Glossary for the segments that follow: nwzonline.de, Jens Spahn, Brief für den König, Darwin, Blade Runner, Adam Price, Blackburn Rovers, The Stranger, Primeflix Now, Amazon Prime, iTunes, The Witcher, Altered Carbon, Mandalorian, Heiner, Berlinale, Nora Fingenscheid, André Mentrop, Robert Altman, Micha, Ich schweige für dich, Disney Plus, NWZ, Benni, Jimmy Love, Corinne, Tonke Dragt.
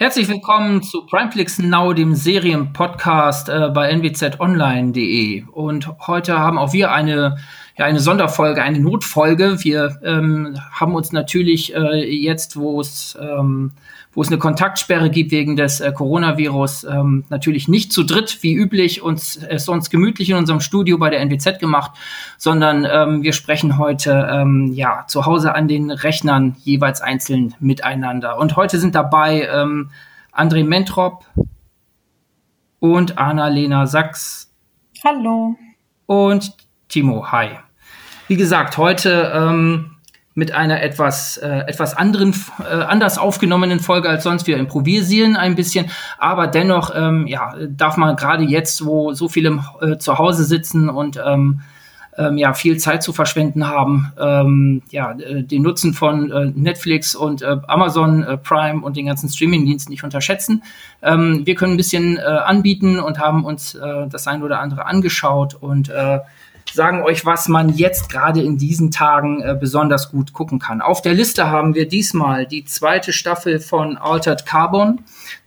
Herzlich willkommen zu Primeflix Now, dem Serienpodcast bei nwzonline.de. Und heute haben auch wir eine Sonderfolge, eine Notfolge. Wir haben uns natürlich jetzt, wo es eine Kontaktsperre gibt wegen des Coronavirus, natürlich nicht zu dritt wie üblich uns gemütlich in unserem Studio bei der NWZ gemacht, sondern wir sprechen heute zu Hause an den Rechnern jeweils einzeln miteinander. Und heute sind dabei André Mentrop und Anna-Lena Sachs. Hallo. Und Timo, hi. Wie gesagt, heute mit einer etwas anders aufgenommenen Folge als sonst. Wir improvisieren ein bisschen, aber dennoch darf man gerade jetzt, wo so viele zu Hause sitzen und viel Zeit zu verschwenden haben, den Nutzen von Netflix und Amazon Prime und den ganzen Streamingdiensten nicht unterschätzen. Wir können ein bisschen anbieten und haben uns das ein oder andere angeschaut und sagen euch, was man jetzt gerade in diesen Tagen besonders gut gucken kann. Auf der Liste haben wir diesmal die zweite Staffel von Altered Carbon.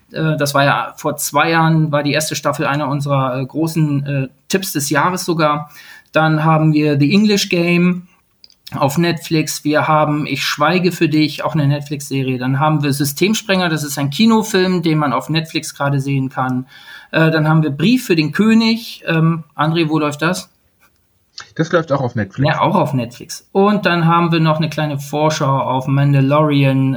Das war ja vor 2 Jahren, war die erste Staffel einer unserer großen Tipps des Jahres sogar. Dann haben wir The English Game auf Netflix. Wir haben Ich schweige für dich, auch eine Netflix-Serie. Dann haben wir Systemsprenger, das ist ein Kinofilm, den man auf Netflix gerade sehen kann. Dann haben wir Brief für den König. André, wo läuft das? Das läuft auch auf Netflix. Ja, auch auf Netflix. Und dann haben wir noch eine kleine Vorschau auf Mandalorian,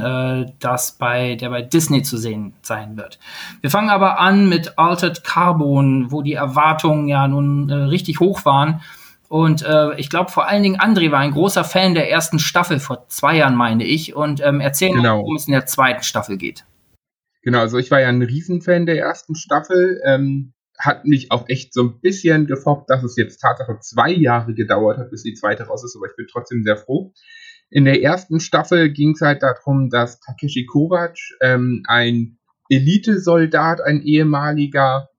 der bei Disney zu sehen sein wird. Wir fangen aber an mit Altered Carbon, wo die Erwartungen ja nun richtig hoch waren. Und ich glaube, vor allen Dingen André war ein großer Fan der ersten Staffel vor 2 Jahren, meine ich. Und erzählen uns, worum es in der zweiten Staffel geht. Genau, also ich war ja ein Riesenfan der ersten Staffel. Hat mich auch echt so ein bisschen gefoppt, dass es jetzt Tatsache 2 Jahre gedauert hat, bis die zweite raus ist, aber ich bin trotzdem sehr froh. In der ersten Staffel ging es halt darum, dass Takeshi Kovacs, ein Elitesoldat, ein ehemaliger,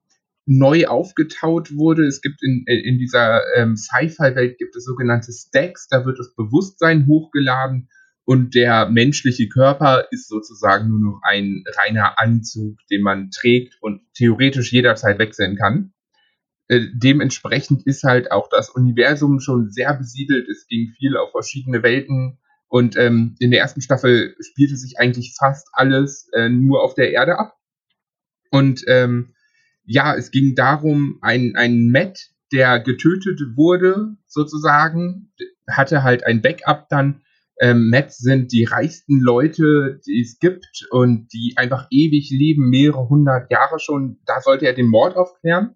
neu aufgetaut wurde. Es gibt in dieser Sci-Fi-Welt gibt es sogenannte Stacks, da wird das Bewusstsein hochgeladen und der menschliche Körper ist sozusagen nur noch ein reiner Anzug, den man trägt und theoretisch jederzeit wechseln kann. Dementsprechend ist halt auch das Universum schon sehr besiedelt. Es ging viel auf verschiedene Welten. Und in der ersten Staffel spielte sich eigentlich fast alles nur auf der Erde ab. Und es ging darum, ein Matt, der getötet wurde sozusagen, hatte halt ein Backup dann. Mets sind die reichsten Leute, die es gibt und die einfach ewig leben, mehrere 100 Jahre schon. Da sollte er den Mord aufklären.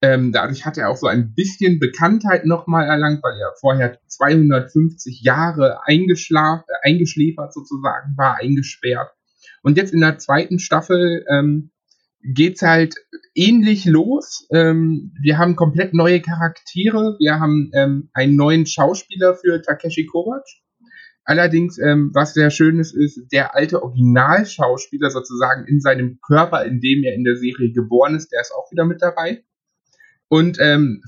Dadurch hat er auch so ein bisschen Bekanntheit nochmal erlangt, weil er vorher 250 Jahre eingeschläfert sozusagen war, eingesperrt. Und jetzt in der zweiten Staffel geht's halt ähnlich los. Wir haben komplett neue Charaktere. Wir haben einen neuen Schauspieler für Takeshi Kovacs. Allerdings, was sehr schön ist der alte Originalschauspieler sozusagen in seinem Körper, in dem er in der Serie geboren ist, der ist auch wieder mit dabei. Und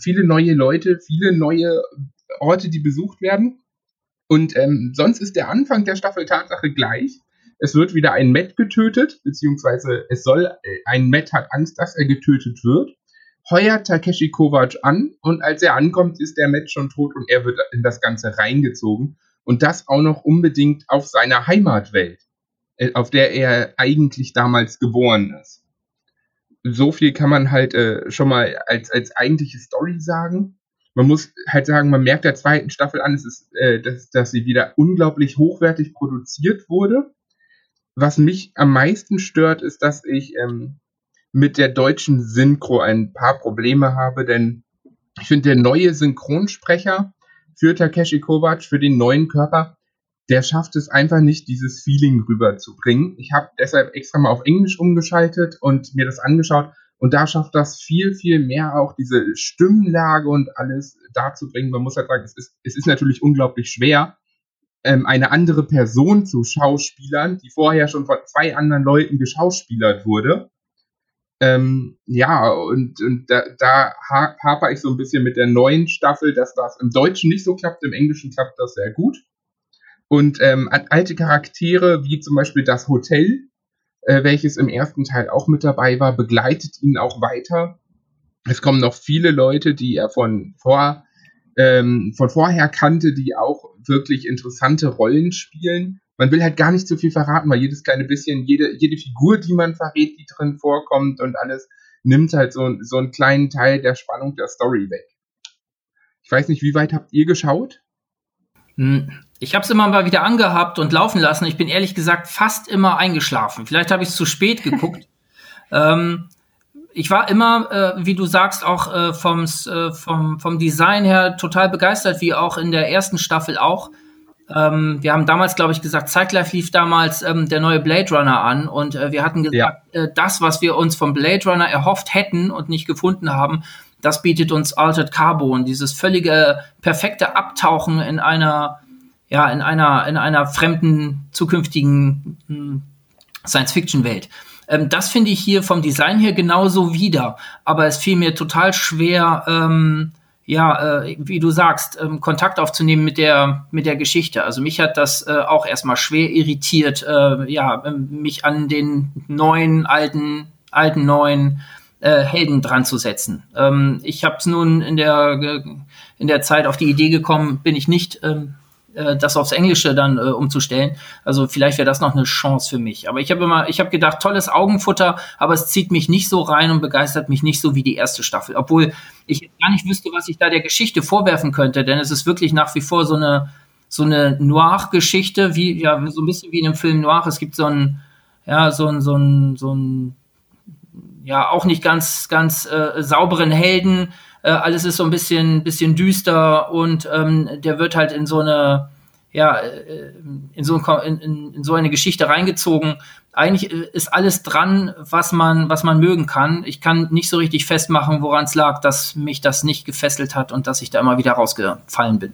viele neue Leute, viele neue Orte, die besucht werden. Und sonst ist der Anfang der Staffel Tatsache gleich. Es wird wieder ein Matt getötet, beziehungsweise ein Matt hat Angst, dass er getötet wird. Heuert Takeshi Kovacs an und als er ankommt, ist der Matt schon tot und er wird in das Ganze reingezogen. Und das auch noch unbedingt auf seiner Heimatwelt, auf der er eigentlich damals geboren ist. So viel kann man halt schon mal als eigentliche Story sagen. Man muss halt sagen, man merkt der zweiten Staffel an, dass sie wieder unglaublich hochwertig produziert wurde. Was mich am meisten stört, ist, dass ich mit der deutschen Synchro ein paar Probleme habe, denn ich finde, der neue Synchronsprecher für Takeshi Kovacs, für den neuen Körper, der schafft es einfach nicht, dieses Feeling rüberzubringen. Ich habe deshalb extra mal auf Englisch umgeschaltet und mir das angeschaut. Und da schafft das viel, viel mehr auch diese Stimmlage und alles darzubringen. Man muss halt sagen, es ist natürlich unglaublich schwer, eine andere Person zu schauspielern, die vorher schon von 2 anderen Leuten geschauspielert wurde. Und da hapere ich so ein bisschen mit der neuen Staffel, dass das im Deutschen nicht so klappt, im Englischen klappt das sehr gut. Und alte Charaktere, wie zum Beispiel das Hotel, welches im ersten Teil auch mit dabei war, begleitet ihn auch weiter. Es kommen noch viele Leute, die er von vorher kannte, die auch wirklich interessante Rollen spielen. Man will halt gar nicht so viel verraten, weil jedes kleine bisschen, jede Figur, die man verrät, die drin vorkommt und alles, nimmt halt so einen kleinen Teil der Spannung der Story weg. Ich weiß nicht, wie weit habt ihr geschaut? Ich habe es immer mal wieder angehabt und laufen lassen. Ich bin ehrlich gesagt fast immer eingeschlafen. Vielleicht habe ich es zu spät geguckt. Ich war immer, wie du sagst, auch vom Design her total begeistert, wie auch in der ersten Staffel auch. Wir haben damals, glaube ich, gesagt, zeitgleich lief damals der neue Blade Runner an und wir hatten gesagt, das, was wir uns vom Blade Runner erhofft hätten und nicht gefunden haben, das bietet uns Altered Carbon, dieses völlige, perfekte Abtauchen in einer fremden, zukünftigen Science-Fiction-Welt. Das finde ich hier vom Design her genauso wieder, aber es fiel mir total schwer, wie du sagst, Kontakt aufzunehmen mit der Geschichte. Also mich hat das auch erstmal schwer irritiert, mich an den alten neuen Helden dran zu setzen. Ich habe es nun in der Zeit auf die Idee gekommen, bin ich nicht, das aufs Englische dann umzustellen. Also vielleicht wäre das noch eine Chance für mich. Aber ich habe gedacht, tolles Augenfutter, aber es zieht mich nicht so rein und begeistert mich nicht so wie die erste Staffel. Obwohl ich gar nicht wüsste, was ich da der Geschichte vorwerfen könnte, denn es ist wirklich nach wie vor so eine Noir-Geschichte, wie so ein bisschen wie in einem Film Noir. Es gibt so einen auch nicht ganz sauberen Helden. Alles ist so ein bisschen düster und der wird halt in so eine Geschichte reingezogen. Eigentlich ist alles dran, was man mögen kann. Ich kann nicht so richtig festmachen, woran es lag, dass mich das nicht gefesselt hat und dass ich da immer wieder rausgefallen bin.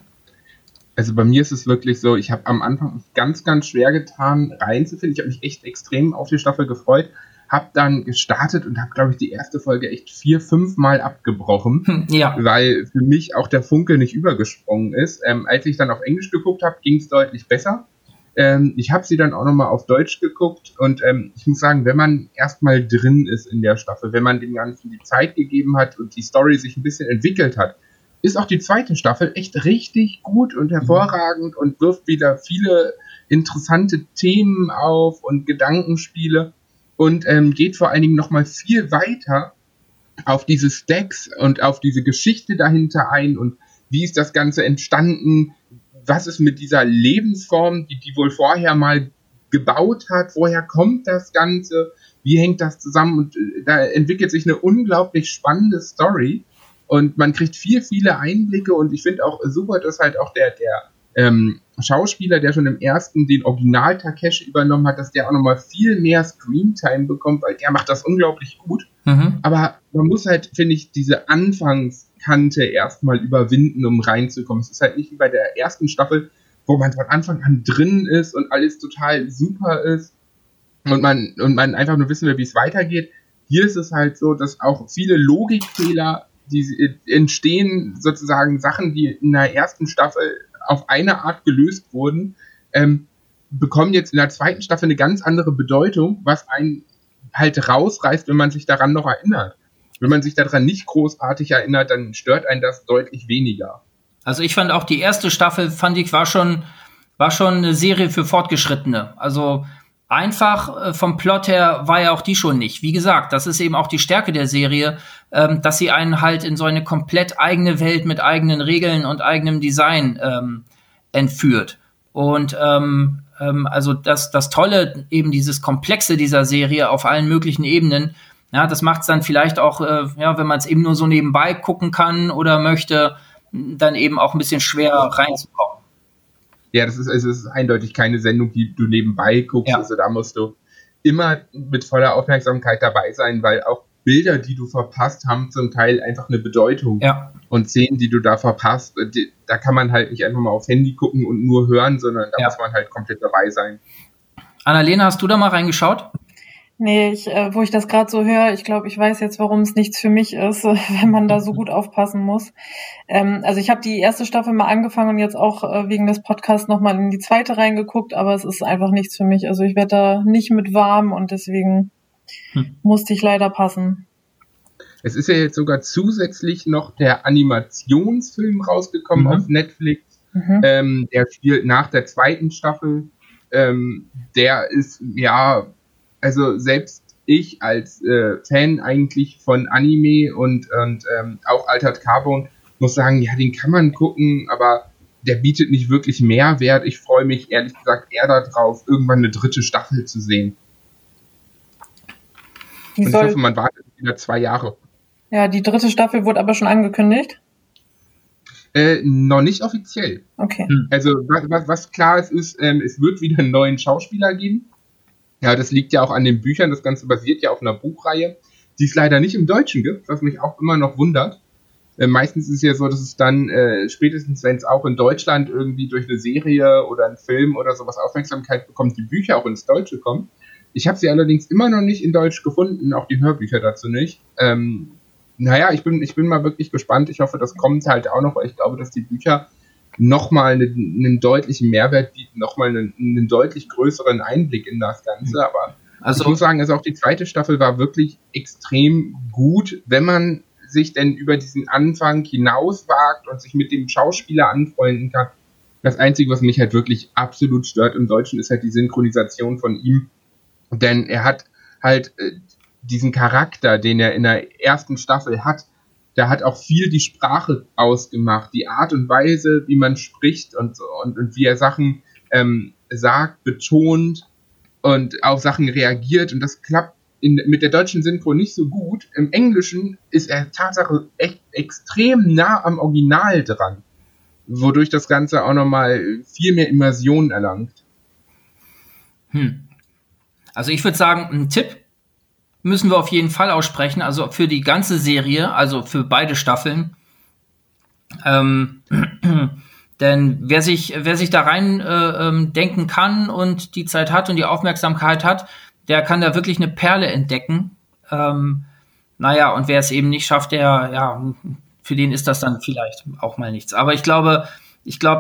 Also bei mir ist es wirklich so, ich habe am Anfang ganz, ganz schwer getan, reinzufinden. Ich habe mich echt extrem auf die Staffel gefreut. Hab dann gestartet und habe, glaube ich, die erste Folge echt 4-5 Mal abgebrochen, weil für mich auch der Funke nicht übergesprungen ist. Als ich dann auf Englisch geguckt habe, ging es deutlich besser. Ich habe sie dann auch nochmal auf Deutsch geguckt und ich muss sagen, wenn man erstmal drin ist in der Staffel, wenn man dem Ganzen die Zeit gegeben hat und die Story sich ein bisschen entwickelt hat, ist auch die zweite Staffel echt richtig gut und hervorragend und wirft wieder viele interessante Themen auf und Gedankenspiele. Und geht vor allen Dingen nochmal viel weiter auf diese Stacks und auf diese Geschichte dahinter ein und wie ist das Ganze entstanden, was ist mit dieser Lebensform, die wohl vorher mal gebaut hat, woher kommt das Ganze, wie hängt das zusammen und da entwickelt sich eine unglaublich spannende Story und man kriegt viele Einblicke und ich finde auch super, dass halt auch der Schauspieler, der schon im ersten den Original Takeshi übernommen hat, dass der auch nochmal viel mehr Screentime bekommt, weil der macht das unglaublich gut. Mhm. Aber man muss halt, finde ich, diese Anfangskante erstmal überwinden, um reinzukommen. Es ist halt nicht wie bei der ersten Staffel, wo man von Anfang an drin ist und alles total super ist und man einfach nur wissen will, wie es weitergeht. Hier ist es halt so, dass auch viele Logikfehler, die entstehen, sozusagen Sachen, die in der ersten Staffel auf eine Art gelöst wurden, bekommen jetzt in der zweiten Staffel eine ganz andere Bedeutung, was einen halt rausreißt, wenn man sich daran noch erinnert. Wenn man sich daran nicht großartig erinnert, dann stört einen das deutlich weniger. Also ich fand auch die erste Staffel, war schon eine Serie für Fortgeschrittene. Also einfach vom Plot her war ja auch die schon nicht. Wie gesagt, das ist eben auch die Stärke der Serie, dass sie einen halt in so eine komplett eigene Welt mit eigenen Regeln und eigenem Design entführt. Und also das Tolle, eben dieses Komplexe dieser Serie auf allen möglichen Ebenen, ja, das macht es dann vielleicht auch, wenn man es eben nur so nebenbei gucken kann oder möchte, dann eben auch ein bisschen schwer reinzukommen. Ja, es ist eindeutig keine Sendung, die du nebenbei guckst. Ja. Also da musst du immer mit voller Aufmerksamkeit dabei sein, weil auch Bilder, die du verpasst, haben zum Teil einfach eine Bedeutung. Ja. Und Szenen, die du da verpasst, da kann man halt nicht einfach mal aufs Handy gucken und nur hören, sondern da muss man halt komplett dabei sein. Anna-Lena, hast du da mal reingeschaut? Nee, wo ich das gerade so höre, ich glaube, ich weiß jetzt, warum es nichts für mich ist, wenn man da so gut aufpassen muss. Also ich habe die erste Staffel mal angefangen und jetzt auch wegen des Podcasts nochmal in die zweite reingeguckt, aber es ist einfach nichts für mich. Also ich werde da nicht mit warm und deswegen musste ich leider passen. Es ist ja jetzt sogar zusätzlich noch der Animationsfilm rausgekommen auf Netflix. Mhm. Der spielt nach der zweiten Staffel. Der ist, ja, also selbst ich als Fan eigentlich von Anime und auch Altered Carbon muss sagen, ja, den kann man gucken, aber der bietet nicht wirklich Mehrwert. Ich freue mich ehrlich gesagt eher darauf, irgendwann eine dritte Staffel zu sehen. Und ich hoffe, man wartet wieder 2 Jahre. Ja, die dritte Staffel wurde aber schon angekündigt. Noch nicht offiziell. Okay. Also was klar ist, es wird wieder einen neuen Schauspieler geben. Ja, das liegt ja auch an den Büchern. Das Ganze basiert ja auf einer Buchreihe, die es leider nicht im Deutschen gibt, was mich auch immer noch wundert. Meistens ist es ja so, dass es dann spätestens, wenn es auch in Deutschland irgendwie durch eine Serie oder einen Film oder sowas Aufmerksamkeit bekommt, die Bücher auch ins Deutsche kommen. Ich habe sie allerdings immer noch nicht in Deutsch gefunden, auch die Hörbücher dazu nicht. Naja, ich bin mal wirklich gespannt. Ich hoffe, das kommt halt auch noch, weil ich glaube, dass die Bücher nochmal einen deutlichen Mehrwert bieten, nochmal einen deutlich größeren Einblick in das Ganze. Aber also, ich muss sagen, also auch die zweite Staffel war wirklich extrem gut, wenn man sich denn über diesen Anfang hinaus wagt und sich mit dem Schauspieler anfreunden kann. Das Einzige, was mich halt wirklich absolut stört im Deutschen, ist halt die Synchronisation von ihm. Denn er hat halt diesen Charakter, den er in der ersten Staffel hat, da hat auch viel die Sprache ausgemacht, die Art und Weise, wie man spricht und wie er Sachen sagt, betont und auf Sachen reagiert. Und das klappt mit der deutschen Synchro nicht so gut. Im Englischen ist er Tatsache echt extrem nah am Original dran, wodurch das Ganze auch nochmal viel mehr Immersion erlangt. Also ich würde sagen, einen Tipp müssen wir auf jeden Fall aussprechen, also für die ganze Serie, also für beide Staffeln. Denn wer sich da rein denken kann und die Zeit hat und die Aufmerksamkeit hat, der kann da wirklich eine Perle entdecken. Naja, und wer es eben nicht schafft, der, ja, für den ist das dann vielleicht auch mal nichts. Aber ich glaube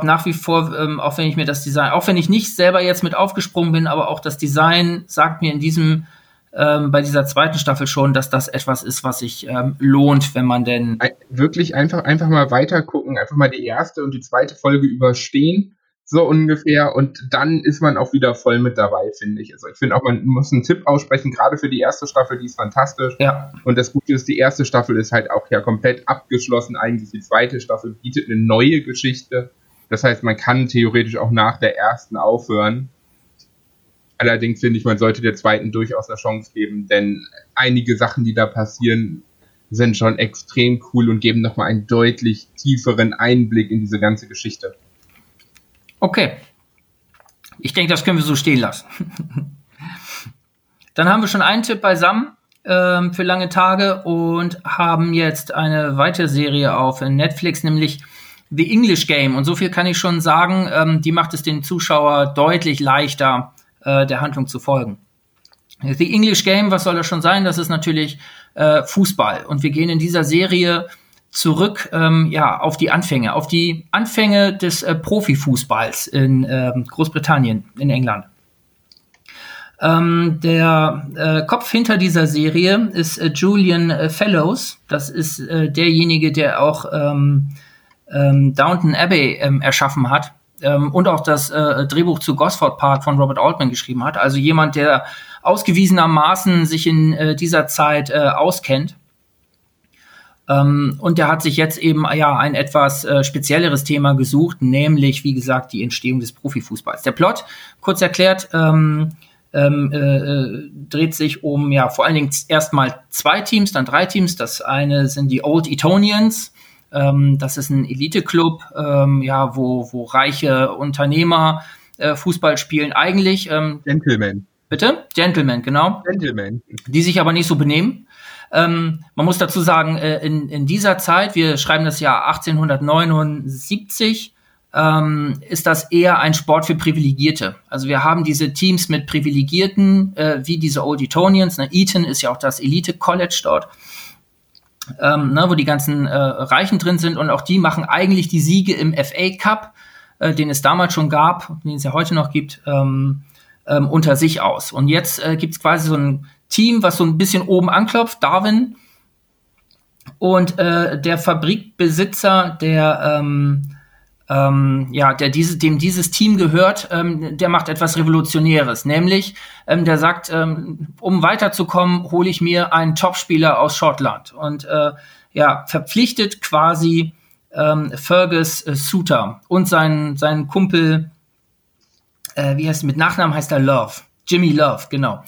nach wie vor, auch wenn ich mir das Design, auch wenn ich nicht selber jetzt mit aufgesprungen bin, aber auch das Design sagt mir in diesem, bei dieser zweiten Staffel schon, dass das etwas ist, was sich lohnt, wenn man denn... Wirklich einfach mal weiter gucken, einfach mal die erste und die zweite Folge überstehen, so ungefähr, und dann ist man auch wieder voll mit dabei, finde ich. Also ich finde auch, man muss einen Tipp aussprechen, gerade für die erste Staffel, die ist fantastisch. Ja. Und das Gute ist, die erste Staffel ist halt auch ja komplett abgeschlossen eigentlich. Die zweite Staffel bietet eine neue Geschichte. Das heißt, man kann theoretisch auch nach der ersten aufhören. Allerdings finde ich, man sollte der zweiten durchaus eine Chance geben, denn einige Sachen, die da passieren, sind schon extrem cool und geben nochmal einen deutlich tieferen Einblick in diese ganze Geschichte. Okay. Ich denke, das können wir so stehen lassen. Dann haben wir schon einen Tipp beisammen für lange Tage und haben jetzt eine weitere Serie auf Netflix, nämlich The English Game. Und so viel kann ich schon sagen, die macht es den Zuschauer deutlich leichter, der Handlung zu folgen. The English Game, was soll das schon sein? Das ist natürlich Fußball. Und wir gehen in dieser Serie zurück auf die Anfänge des Profifußballs in Großbritannien, in England. Der Kopf hinter dieser Serie ist Julian Fellows. Das ist derjenige, der auch Downton Abbey erschaffen hat und auch das Drehbuch zu Gosford Park von Robert Altman geschrieben hat. Also jemand, der ausgewiesenermaßen sich in dieser Zeit auskennt. Und der hat sich jetzt eben ein etwas spezielleres Thema gesucht, nämlich, wie gesagt, die Entstehung des Profifußballs. Der Plot, kurz erklärt, dreht sich um vor allen Dingen erstmal 2 Teams, dann 3 Teams. Das eine sind die Old Etonians. Das ist ein Elite-Club, wo reiche Unternehmer Fußball spielen. Eigentlich Gentlemen. Bitte? Gentlemen, genau. Gentlemen. Die sich aber nicht so benehmen. Man muss dazu sagen, in dieser Zeit, wir schreiben das Jahr 1879, ist das eher ein Sport für Privilegierte. Also wir haben diese Teams mit Privilegierten, wie diese Old Etonians. Ne? Eton ist ja auch das Elite-College dort, wo die ganzen Reichen drin sind. Und auch die machen eigentlich die Siege im FA Cup, den es damals schon gab, den es ja heute noch gibt, unter sich aus. Und jetzt gibt es quasi so ein Team, was so ein bisschen oben anklopft, Darwin. Und der Fabrikbesitzer, dem dieses Team gehört, der macht etwas Revolutionäres. Nämlich, der sagt, um weiterzukommen, hole ich mir einen Topspieler aus Schottland. Und verpflichtet quasi Fergus Suter und seinen Kumpel, Jimmy Love, genau.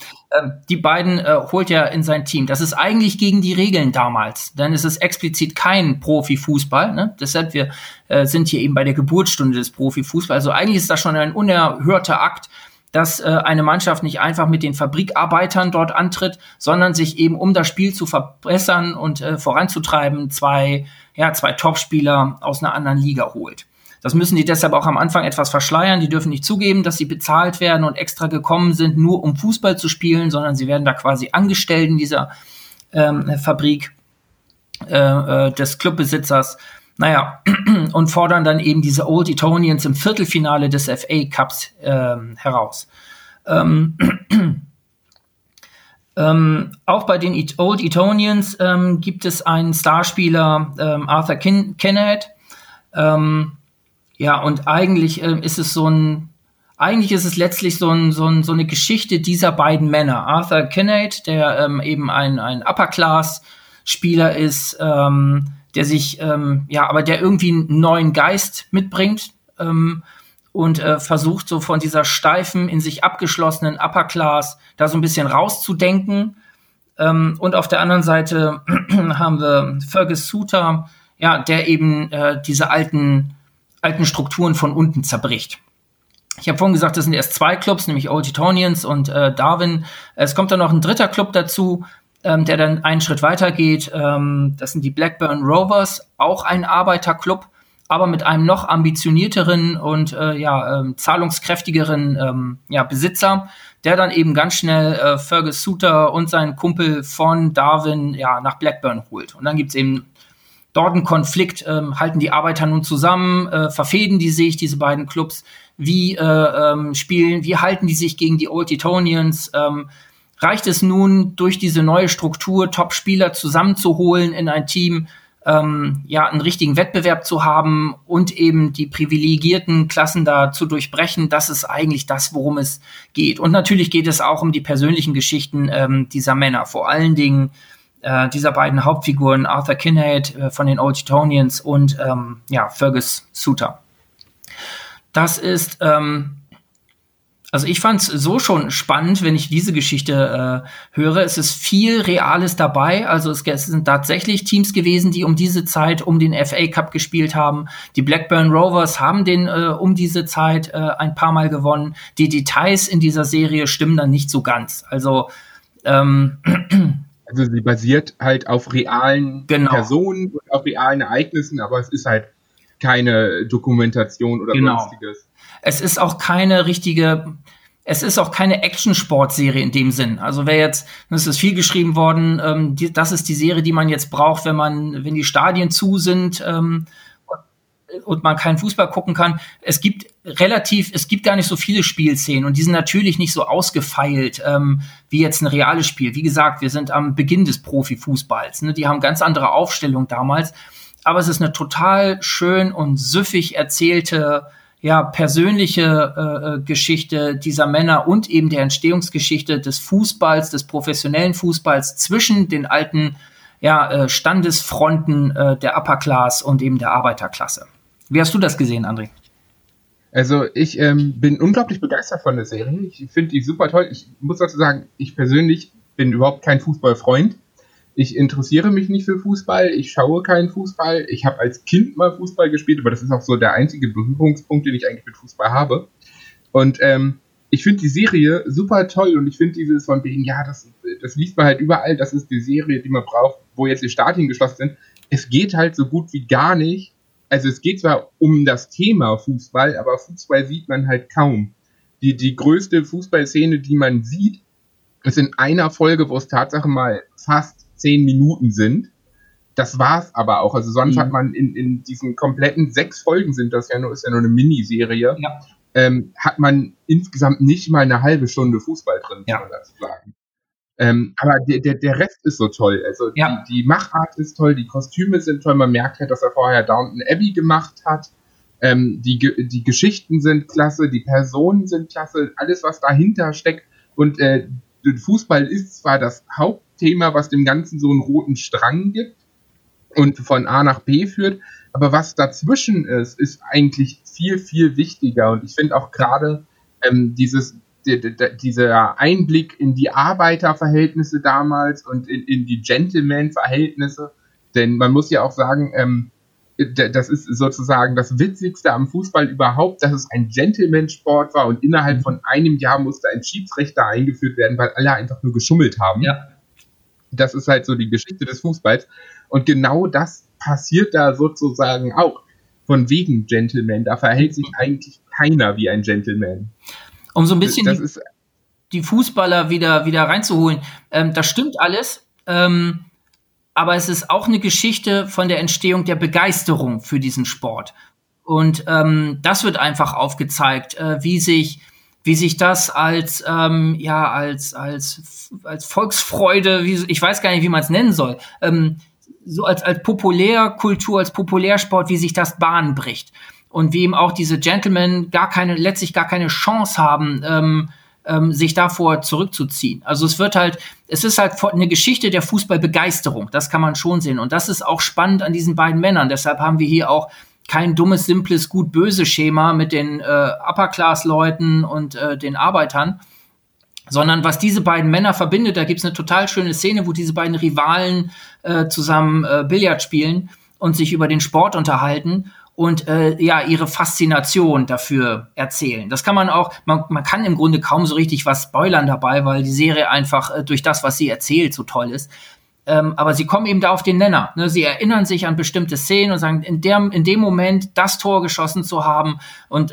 Die beiden holt er in sein Team. Das ist eigentlich gegen die Regeln damals, denn es ist explizit kein Profifußball. Ne? Deshalb, wir sind hier eben bei der Geburtsstunde des Profifußballs. Also eigentlich ist das schon ein unerhörter Akt, dass eine Mannschaft nicht einfach mit den Fabrikarbeitern dort antritt, sondern sich eben, um das Spiel zu verbessern und voranzutreiben, zwei Topspieler aus einer anderen Liga holt. Das müssen die deshalb auch am Anfang etwas verschleiern. Die dürfen nicht zugeben, dass sie bezahlt werden und extra gekommen sind, nur um Fußball zu spielen, sondern sie werden da quasi angestellt in dieser Fabrik des Clubbesitzers. Naja, und fordern dann eben diese Old Etonians im Viertelfinale des FA Cups heraus. Auch bei den Old Etonians gibt es einen Starspieler, Arthur Kinnaird. Und eigentlich ist es letztlich so eine Geschichte dieser beiden Männer. Arthur Kinnaird, der eben ein Upper-Class-Spieler ist, der sich, aber der irgendwie einen neuen Geist mitbringt und versucht, so von dieser steifen, in sich abgeschlossenen Upper-Class da so ein bisschen rauszudenken. Und auf der anderen Seite haben wir Fergus Suter, der eben diese alten Strukturen von unten zerbricht. Ich habe vorhin gesagt, das sind erst zwei Clubs, nämlich Old Etonians und Darwin. Es kommt dann noch ein dritter Club dazu, der dann einen Schritt weiter geht. Das sind die Blackburn Rovers, auch ein Arbeiterclub, aber mit einem noch ambitionierteren und zahlungskräftigeren Besitzer, der dann eben ganz schnell Fergus Suter und seinen Kumpel von Darwin nach Blackburn holt. Und dann gibt es eben dort ein Konflikt, halten die Arbeiter nun zusammen, verfehden die sich, diese beiden Clubs, wie halten die sich gegen die Old Etonians, reicht es nun, durch diese neue Struktur Top-Spieler zusammenzuholen in ein Team, einen richtigen Wettbewerb zu haben und eben die privilegierten Klassen da zu durchbrechen, das ist eigentlich das, worum es geht. Und natürlich geht es auch um die persönlichen Geschichten dieser Männer, vor allen Dingen dieser beiden Hauptfiguren, Arthur Kinnaird von den Old Etonians und Fergus Suter. Das ist, also ich fand es so schon spannend, wenn ich diese Geschichte höre. Es ist viel Reales dabei. Also es sind tatsächlich Teams gewesen, die um diese Zeit um den FA Cup gespielt haben. Die Blackburn Rovers haben den um diese Zeit ein paar Mal gewonnen. Die Details in dieser Serie stimmen dann nicht so ganz. Also Also sie basiert halt auf realen Personen und auf realen Ereignissen, aber es ist halt keine Dokumentation oder sonstiges. Es ist auch keine Action-Sport-Serie in dem Sinn. Also es ist viel geschrieben worden, das ist die Serie, die man jetzt braucht, wenn die Stadien zu sind, und man keinen Fußball gucken kann. Es gibt gar nicht so viele Spielszenen und die sind natürlich nicht so ausgefeilt wie jetzt ein reales Spiel. Wie gesagt, wir sind am Beginn des Profifußballs. Ne? Die haben ganz andere Aufstellung damals. Aber es ist eine total schön und süffig erzählte, persönliche Geschichte dieser Männer und eben der Entstehungsgeschichte des Fußballs, des professionellen Fußballs zwischen den alten Standesfronten der Upper Class und eben der Arbeiterklasse. Wie hast du das gesehen, André? Also ich bin unglaublich begeistert von der Serie. Ich finde die super toll. Ich muss dazu sagen, ich persönlich bin überhaupt kein Fußballfreund. Ich interessiere mich nicht für Fußball. Ich schaue keinen Fußball. Ich habe als Kind mal Fußball gespielt, aber das ist auch so der einzige Berührungspunkt, den ich eigentlich mit Fußball habe. Und ich finde die Serie super toll und ich finde dieses von wegen, das liest man halt überall, das ist die Serie, die man braucht, wo jetzt die Stadien geschlossen sind. Es geht halt so gut wie gar nicht also es geht zwar um das Thema Fußball, aber Fußball sieht man halt kaum. Die größte Fußballszene, die man sieht, ist in einer Folge, wo es Tatsache mal fast 10 Minuten sind. Das war's aber auch. Also sonst hat man in diesen kompletten 6 Folgen ist ja nur eine Miniserie, hat man insgesamt nicht mal eine halbe Stunde Fußball drin, kann man das sagen. Aber der Rest ist so toll. Also die Machart ist toll, die Kostüme sind toll. Man merkt halt, dass er vorher Downton Abbey gemacht hat. Die Geschichten sind klasse, die Personen sind klasse, alles, was dahinter steckt. Und Fußball ist zwar das Hauptthema, was dem Ganzen so einen roten Strang gibt und von A nach B führt, aber was dazwischen ist, ist eigentlich viel, viel wichtiger. Und ich finde auch gerade dieser Einblick in die Arbeiterverhältnisse damals und in die Gentleman-Verhältnisse, denn man muss ja auch sagen, das ist sozusagen das Witzigste am Fußball überhaupt, dass es ein Gentleman-Sport war und innerhalb von einem Jahr musste ein Schiedsrichter eingeführt werden, weil alle einfach nur geschummelt haben. Ja. Das ist halt so die Geschichte des Fußballs. Und genau das passiert da sozusagen auch. Von wegen Gentleman, da verhält sich eigentlich keiner wie ein Gentleman. Um so ein bisschen die Fußballer wieder reinzuholen, das stimmt alles, aber es ist auch eine Geschichte von der Entstehung der Begeisterung für diesen Sport. Und das wird einfach aufgezeigt, wie sich das als Volksfreude, ich weiß gar nicht, wie man es nennen soll, so als Populärkultur, als Populärsport, wie sich das Bahn bricht. Und wie eben auch diese Gentlemen letztlich gar keine Chance haben, sich davor zurückzuziehen. Also es ist halt eine Geschichte der Fußballbegeisterung. Das kann man schon sehen. Und das ist auch spannend an diesen beiden Männern. Deshalb haben wir hier auch kein dummes, simples, Gut-Böse-Schema mit den Upper-Class-Leuten und den Arbeitern, sondern was diese beiden Männer verbindet, da gibt's eine total schöne Szene, wo diese beiden Rivalen zusammen Billard spielen und sich über den Sport unterhalten und ihre Faszination dafür erzählen. Das kann man auch, man kann im Grunde kaum so richtig was spoilern dabei, weil die Serie einfach durch das, was sie erzählt, so toll ist. Aber sie kommen eben da auf den Nenner. Ne? Sie erinnern sich an bestimmte Szenen und sagen, in dem Moment das Tor geschossen zu haben und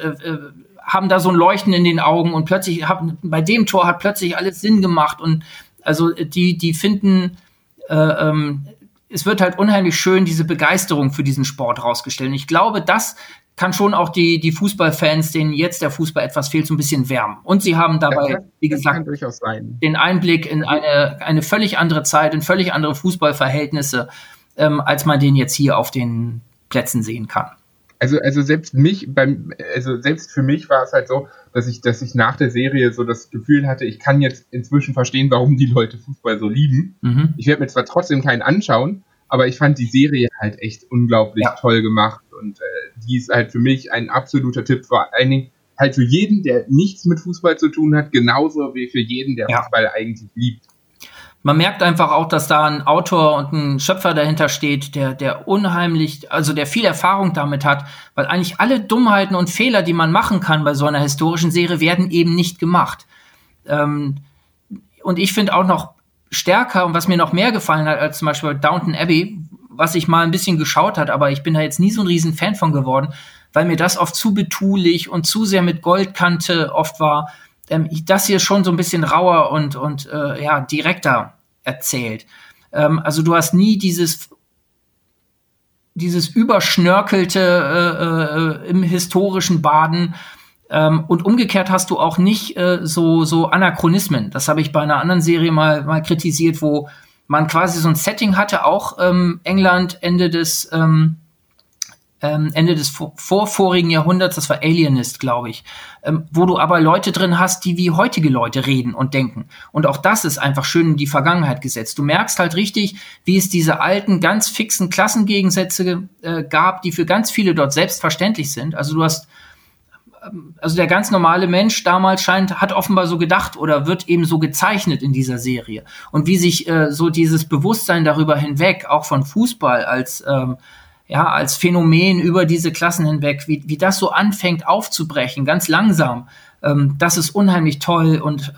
haben da so ein Leuchten in den Augen und plötzlich bei dem Tor hat plötzlich alles Sinn gemacht und also die finden es wird halt unheimlich schön diese Begeisterung für diesen Sport rausgestellt. Und ich glaube, das kann schon auch die Fußballfans, denen jetzt der Fußball etwas fehlt, so ein bisschen wärmen. Und sie haben dabei, wie gesagt, den Einblick in eine völlig andere Zeit, in völlig andere Fußballverhältnisse, als man den jetzt hier auf den Plätzen sehen kann. Also selbst für mich war es halt so, dass ich nach der Serie so das Gefühl hatte, ich kann jetzt inzwischen verstehen, warum die Leute Fußball so lieben. Mhm. Ich werde mir zwar trotzdem keinen anschauen, aber ich fand die Serie halt echt unglaublich toll gemacht und die ist halt für mich ein absoluter Tipp, vor allen Dingen halt für jeden, der nichts mit Fußball zu tun hat, genauso wie für jeden, der Fußball eigentlich liebt. Man merkt einfach auch, dass da ein Autor und ein Schöpfer dahinter steht, der unheimlich, also der viel Erfahrung damit hat, weil eigentlich alle Dummheiten und Fehler, die man machen kann bei so einer historischen Serie, werden eben nicht gemacht. Und ich finde auch noch stärker, und was mir noch mehr gefallen hat, als zum Beispiel Downton Abbey, was ich mal ein bisschen geschaut hat, aber ich bin da jetzt nie so ein riesen Fan von geworden, weil mir das oft zu betulich und zu sehr mit Goldkante oft war. Das hier schon so ein bisschen rauer und direkter erzählt. Also du hast nie dieses überschnörkelte im historischen Baden und umgekehrt hast du auch nicht so Anachronismen. Das habe ich bei einer anderen Serie mal kritisiert, wo man quasi so ein Setting hatte, auch England Ende des vorvorigen Jahrhunderts, das war Alienist, glaube ich, wo du aber Leute drin hast, die wie heutige Leute reden und denken. Und auch das ist einfach schön in die Vergangenheit gesetzt. Du merkst halt richtig, wie es diese alten, ganz fixen Klassengegensätze gab, die für ganz viele dort selbstverständlich sind. Also du hast, also der ganz normale Mensch damals hat offenbar so gedacht oder wird eben so gezeichnet in dieser Serie. Und wie sich so dieses Bewusstsein darüber hinweg, auch von Fußball als Phänomen über diese Klassen hinweg, wie das so anfängt aufzubrechen, ganz langsam, das ist unheimlich toll und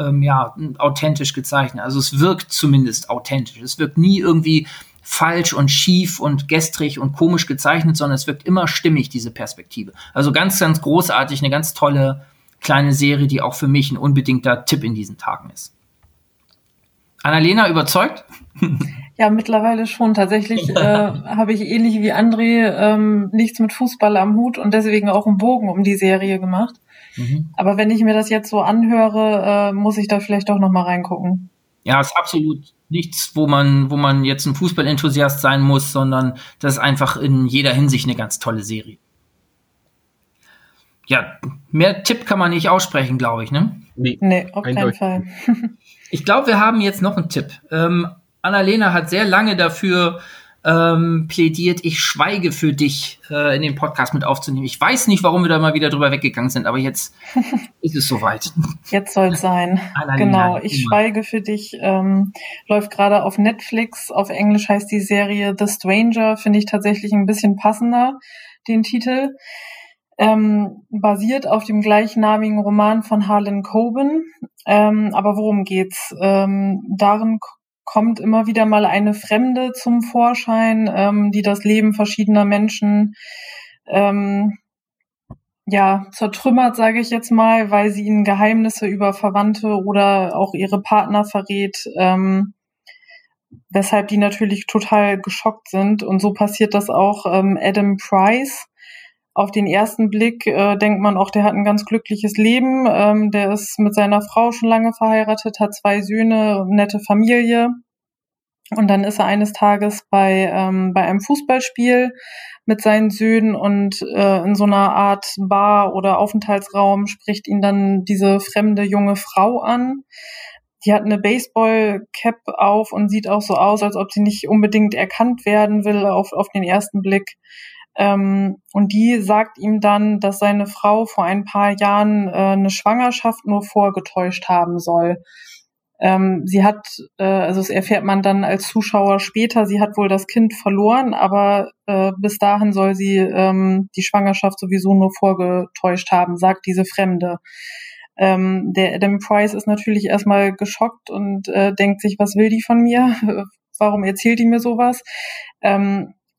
authentisch gezeichnet. Also es wirkt zumindest authentisch. Es wirkt nie irgendwie falsch und schief und gestrig und komisch gezeichnet, sondern es wirkt immer stimmig, diese Perspektive. Also ganz, ganz großartig, eine ganz tolle kleine Serie, die auch für mich ein unbedingter Tipp in diesen Tagen ist. Anna-Lena, überzeugt? Ja, mittlerweile schon. Tatsächlich habe ich ähnlich wie André nichts mit Fußball am Hut und deswegen auch einen Bogen um die Serie gemacht. Mhm. Aber wenn ich mir das jetzt so anhöre, muss ich da vielleicht doch nochmal reingucken. Ja, ist absolut nichts, wo man jetzt ein Fußballenthusiast sein muss, sondern das ist einfach in jeder Hinsicht eine ganz tolle Serie. Ja, mehr Tipp kann man nicht aussprechen, glaube ich, ne? Nee, auf keinen Fall. Ich glaube, wir haben jetzt noch einen Tipp. Anna-Lena hat sehr lange dafür plädiert, Ich schweige für dich in den Podcast mit aufzunehmen. Ich weiß nicht, warum wir da mal wieder drüber weggegangen sind, aber jetzt ist es soweit. Jetzt soll es sein. Genau, Ich schweige für dich läuft gerade auf Netflix. Auf Englisch heißt die Serie The Stranger, finde ich tatsächlich ein bisschen passender, den Titel. Basiert auf dem gleichnamigen Roman von Harlan Coben. Aber worum geht's? Darin kommt immer wieder mal eine Fremde zum Vorschein, die das Leben verschiedener Menschen zertrümmert, sage ich jetzt mal, weil sie ihnen Geheimnisse über Verwandte oder auch ihre Partner verrät, weshalb die natürlich total geschockt sind. Und so passiert das auch Adam Price. Auf den ersten Blick denkt man auch, der hat ein ganz glückliches Leben. Der ist mit seiner Frau schon lange verheiratet, hat 2 Söhne, nette Familie. Und dann ist er eines Tages bei einem Fußballspiel mit seinen Söhnen und in so einer Art Bar oder Aufenthaltsraum spricht ihn dann diese fremde junge Frau an. Die hat eine Baseball-Cap auf und sieht auch so aus, als ob sie nicht unbedingt erkannt werden will auf den ersten Blick. Und die sagt ihm dann, dass seine Frau vor ein paar Jahren eine Schwangerschaft nur vorgetäuscht haben soll. Das erfährt man dann als Zuschauer später, sie hat wohl das Kind verloren, aber bis dahin soll sie die Schwangerschaft sowieso nur vorgetäuscht haben, sagt diese Fremde. Der Adam Price ist natürlich erstmal geschockt und denkt sich, was will die von mir? Warum erzählt die mir sowas?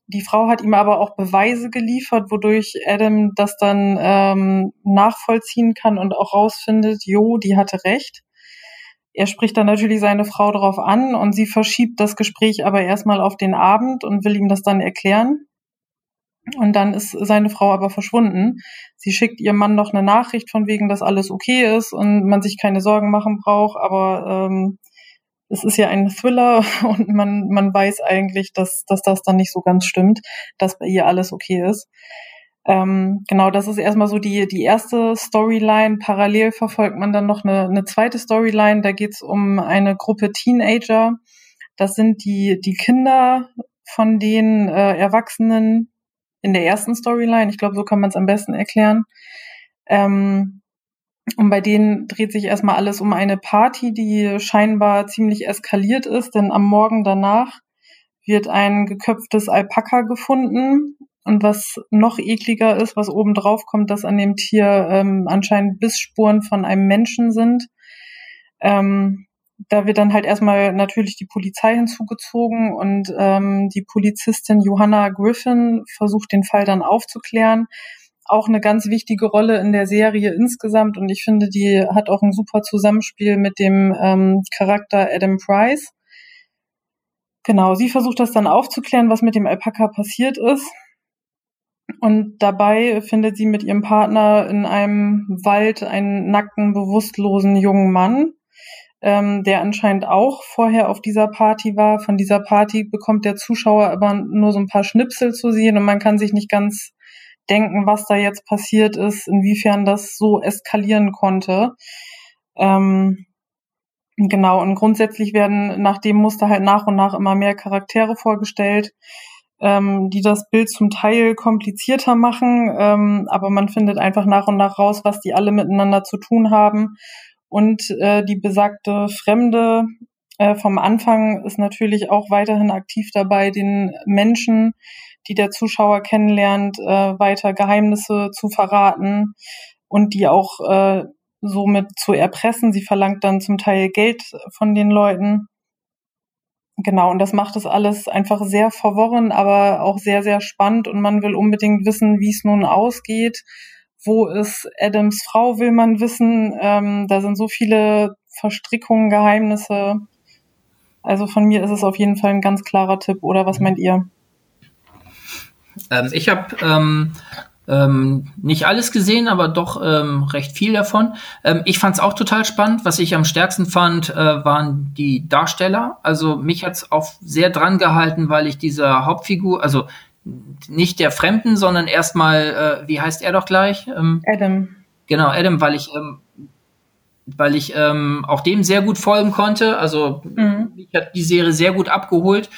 Die Frau hat ihm aber auch Beweise geliefert, wodurch Adam das dann nachvollziehen kann und auch rausfindet, die hatte recht. Er spricht dann natürlich seine Frau darauf an und sie verschiebt das Gespräch aber erstmal auf den Abend und will ihm das dann erklären. Und dann ist seine Frau aber verschwunden. Sie schickt ihrem Mann noch eine Nachricht von wegen, dass alles okay ist und man sich keine Sorgen machen braucht, aber es ist ja ein Thriller und man weiß eigentlich, dass das dann nicht so ganz stimmt, dass bei ihr alles okay ist. Das ist erstmal so die erste Storyline. Parallel verfolgt man dann noch eine zweite Storyline. Da geht's um eine Gruppe Teenager. Das sind die Kinder von den Erwachsenen in der ersten Storyline. Ich glaube, so kann man es am besten erklären. Und bei denen dreht sich erstmal alles um eine Party, die scheinbar ziemlich eskaliert ist, denn am Morgen danach wird ein geköpftes Alpaka gefunden. Und was noch ekliger ist, was obendrauf kommt, dass an dem Tier anscheinend Bissspuren von einem Menschen sind. Da wird dann halt erstmal natürlich die Polizei hinzugezogen und die Polizistin Johanna Griffin versucht, den Fall dann aufzuklären. Auch eine ganz wichtige Rolle in der Serie insgesamt und ich finde, die hat auch ein super Zusammenspiel mit dem Charakter Adam Price. Genau, sie versucht das dann aufzuklären, was mit dem Alpaka passiert ist und dabei findet sie mit ihrem Partner in einem Wald einen nackten, bewusstlosen jungen Mann, der anscheinend auch vorher auf dieser Party war. Von dieser Party bekommt der Zuschauer aber nur so ein paar Schnipsel zu sehen und man kann sich nicht ganz denken, was da jetzt passiert ist, inwiefern das so eskalieren konnte. Und grundsätzlich werden nach dem Muster halt nach und nach immer mehr Charaktere vorgestellt, die das Bild zum Teil komplizierter machen, aber man findet einfach nach und nach raus, was die alle miteinander zu tun haben. Und die besagte Fremde vom Anfang ist natürlich auch weiterhin aktiv dabei, den Menschen, die der Zuschauer kennenlernt, weiter Geheimnisse zu verraten und die auch somit zu erpressen. Sie verlangt dann zum Teil Geld von den Leuten. Genau, und das macht das alles einfach sehr verworren, aber auch sehr, sehr spannend. Und man will unbedingt wissen, wie es nun ausgeht. Wo ist Adams Frau, will man wissen. Da sind so viele Verstrickungen, Geheimnisse. Also von mir ist es auf jeden Fall ein ganz klarer Tipp. Oder was meint ihr? Ich habe nicht alles gesehen, aber doch recht viel davon. Ich fand es auch total spannend. Was ich am stärksten fand, waren die Darsteller. Also mich hat es auch sehr dran gehalten, weil ich dieser Hauptfigur, also nicht der Fremden, sondern erstmal, wie heißt er doch gleich? Adam. Genau, Adam, weil ich auch dem sehr gut folgen konnte. Also mich hat die Serie sehr gut abgeholt.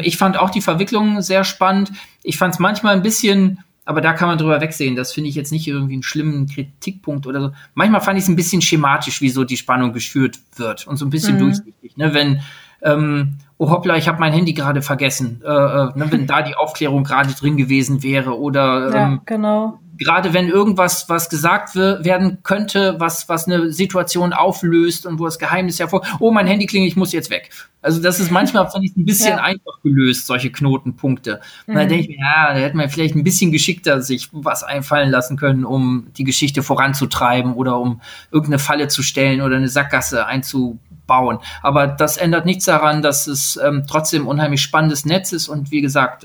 Ich fand auch die Verwicklungen sehr spannend. Ich fand es manchmal ein bisschen... Aber da kann man drüber wegsehen. Das finde ich jetzt nicht irgendwie einen schlimmen Kritikpunkt oder so. Manchmal fand ich es ein bisschen schematisch, wie so die Spannung geschürt wird und so ein bisschen durchsichtig. Ne? Wenn, oh hoppla, ich habe mein Handy gerade vergessen. Ne? Wenn da die Aufklärung gerade drin gewesen wäre oder ja, genau. Gerade wenn irgendwas, was gesagt werden könnte, was eine Situation auflöst und wo das Geheimnis hervorkommt, oh, mein Handy klingelt, ich muss jetzt weg. Also das ist manchmal, finde ich, ein bisschen einfach gelöst, solche Knotenpunkte. Und da denke ich mir, ja, da hätte man vielleicht ein bisschen geschickter sich was einfallen lassen können, um die Geschichte voranzutreiben oder um irgendeine Falle zu stellen oder eine Sackgasse einzubauen. Aber das ändert nichts daran, dass es trotzdem ein unheimlich spannendes Netz ist. Und wie gesagt,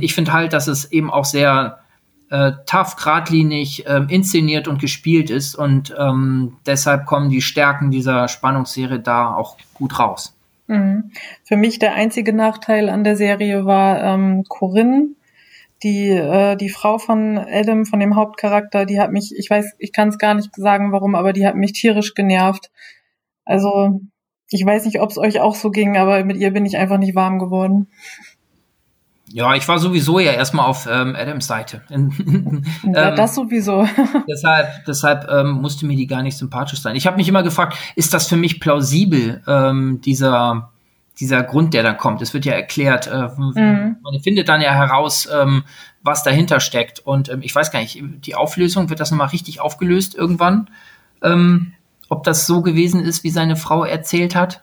ich finde halt, dass es eben auch sehr tough, geradlinig inszeniert und gespielt ist und deshalb kommen die Stärken dieser Spannungsserie da auch gut raus. Mhm. Für mich der einzige Nachteil an der Serie war Corinne, die Frau von Adam, von dem Hauptcharakter, die hat mich, ich weiß, ich kann es gar nicht sagen warum, aber die hat mich tierisch genervt. Also ich weiß nicht, ob es euch auch so ging, aber mit ihr bin ich einfach nicht warm geworden. Ja, ich war sowieso ja erstmal auf Adams Seite. Ja, das sowieso. Deshalb musste mir die gar nicht sympathisch sein. Ich habe mich immer gefragt, ist das für mich plausibel, dieser Grund, der da kommt? Es wird ja erklärt, man findet dann ja heraus, was dahinter steckt. Und ich weiß gar nicht, die Auflösung, wird das nochmal richtig aufgelöst irgendwann? Ob das so gewesen ist, wie seine Frau erzählt hat?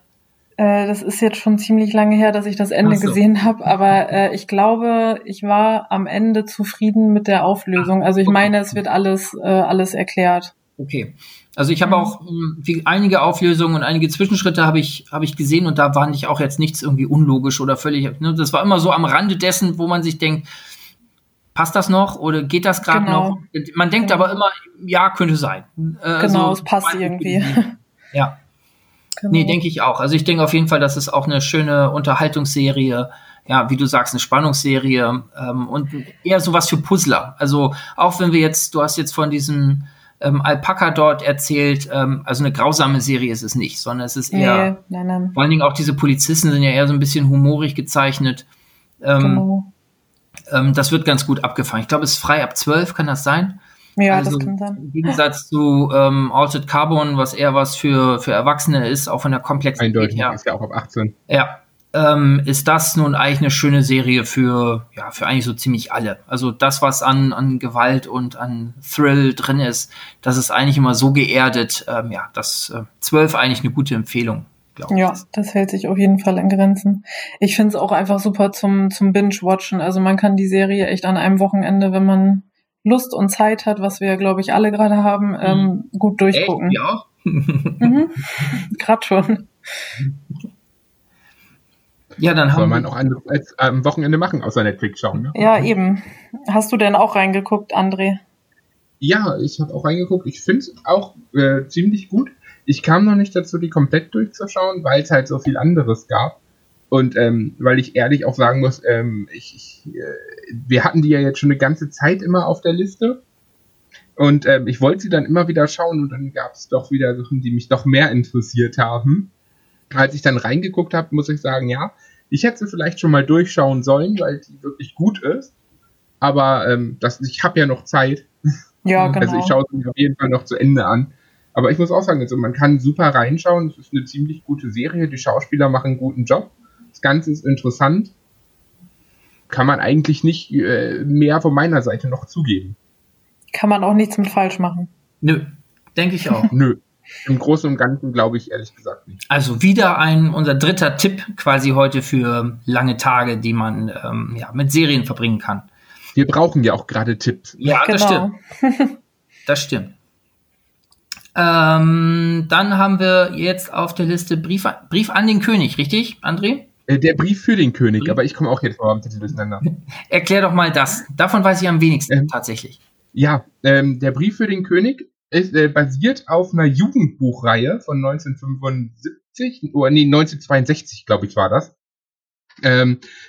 Das ist jetzt schon ziemlich lange her, dass ich das Ende gesehen habe, aber ich glaube, ich war am Ende zufrieden mit der Auflösung. Also ich meine, es wird alles erklärt. Okay, also ich habe auch einige Auflösungen und einige Zwischenschritte habe ich gesehen und da war nicht auch jetzt nichts irgendwie unlogisch oder völlig. Ne? Das war immer so am Rande dessen, wo man sich denkt, passt das noch oder geht das gerade noch? Man denkt aber immer, ja, könnte sein. Genau, es passt irgendwie. Ja. Genau. Nee, denke ich auch. Also ich denke auf jeden Fall, das ist auch eine schöne Unterhaltungsserie, ja, wie du sagst, eine Spannungsserie und eher sowas für Puzzler. Also auch wenn wir jetzt, du hast jetzt von diesem Alpaka dort erzählt, also eine grausame Serie ist es nicht, sondern es ist eher, nein. Vor allen Dingen auch diese Polizisten sind ja eher so ein bisschen humorig gezeichnet. Genau. Das wird ganz gut abgefangen. Ich glaube, es ist frei ab 12, kann das sein? Ja, also, das kann sein. Im Gegensatz zu Altered Carbon, was eher was für Erwachsene ist, auch von der Komplexität eindeutig, her. Ist ja auch ab 18. Ja, ist das nun eigentlich eine schöne Serie für eigentlich so ziemlich alle. Also das, was an Gewalt und an Thrill drin ist, das ist eigentlich immer so geerdet. Das 12 eigentlich eine gute Empfehlung. Ja, das hält sich auf jeden Fall in Grenzen. Ich finde es auch einfach super zum Binge-Watchen. Also man kann die Serie echt an einem Wochenende, wenn man Lust und Zeit hat, was wir ja, glaube ich, alle gerade haben, gut durchgucken. Echt? Ja. Gerade schon. Ja, dann soll man auch am Wochenende machen, außer Netflix schauen. Ne? Ja, eben. Hast du denn auch reingeguckt, André? Ja, ich habe auch reingeguckt. Ich finde es auch ziemlich gut. Ich kam noch nicht dazu, die komplett durchzuschauen, weil es halt so viel anderes gab. Und weil ich ehrlich auch sagen muss, wir hatten die ja jetzt schon eine ganze Zeit immer auf der Liste und ich wollte sie dann immer wieder schauen und dann gab es doch wieder Sachen, die mich doch mehr interessiert haben. Als ich dann reingeguckt habe, muss ich sagen, ja, ich hätte sie vielleicht schon mal durchschauen sollen, weil die wirklich gut ist, aber ich habe ja noch Zeit. Ja, genau. Also ich schaue sie mir auf jeden Fall noch zu Ende an. Aber ich muss auch sagen, also man kann super reinschauen, es ist eine ziemlich gute Serie, die Schauspieler machen einen guten Job. Das Ganze ist interessant. Kann man eigentlich nicht mehr von meiner Seite noch zugeben. Kann man auch nichts mit falsch machen. Nö, denke ich auch. Nö. Im Großen und Ganzen glaube ich ehrlich gesagt nicht. Also wieder unser dritter Tipp quasi heute für lange Tage, die man mit Serien verbringen kann. Wir brauchen ja auch gerade Tipps. Ja, genau. Das stimmt. Das stimmt. Dann haben wir jetzt auf der Liste Brief an den König, richtig, André? Der Brief für den König, aber ich komme auch jetzt vor dem durcheinander. Erklär doch mal das. Davon weiß ich am wenigsten tatsächlich. Ja, der Brief für den König ist basiert auf einer Jugendbuchreihe von 1962, glaube ich, war das,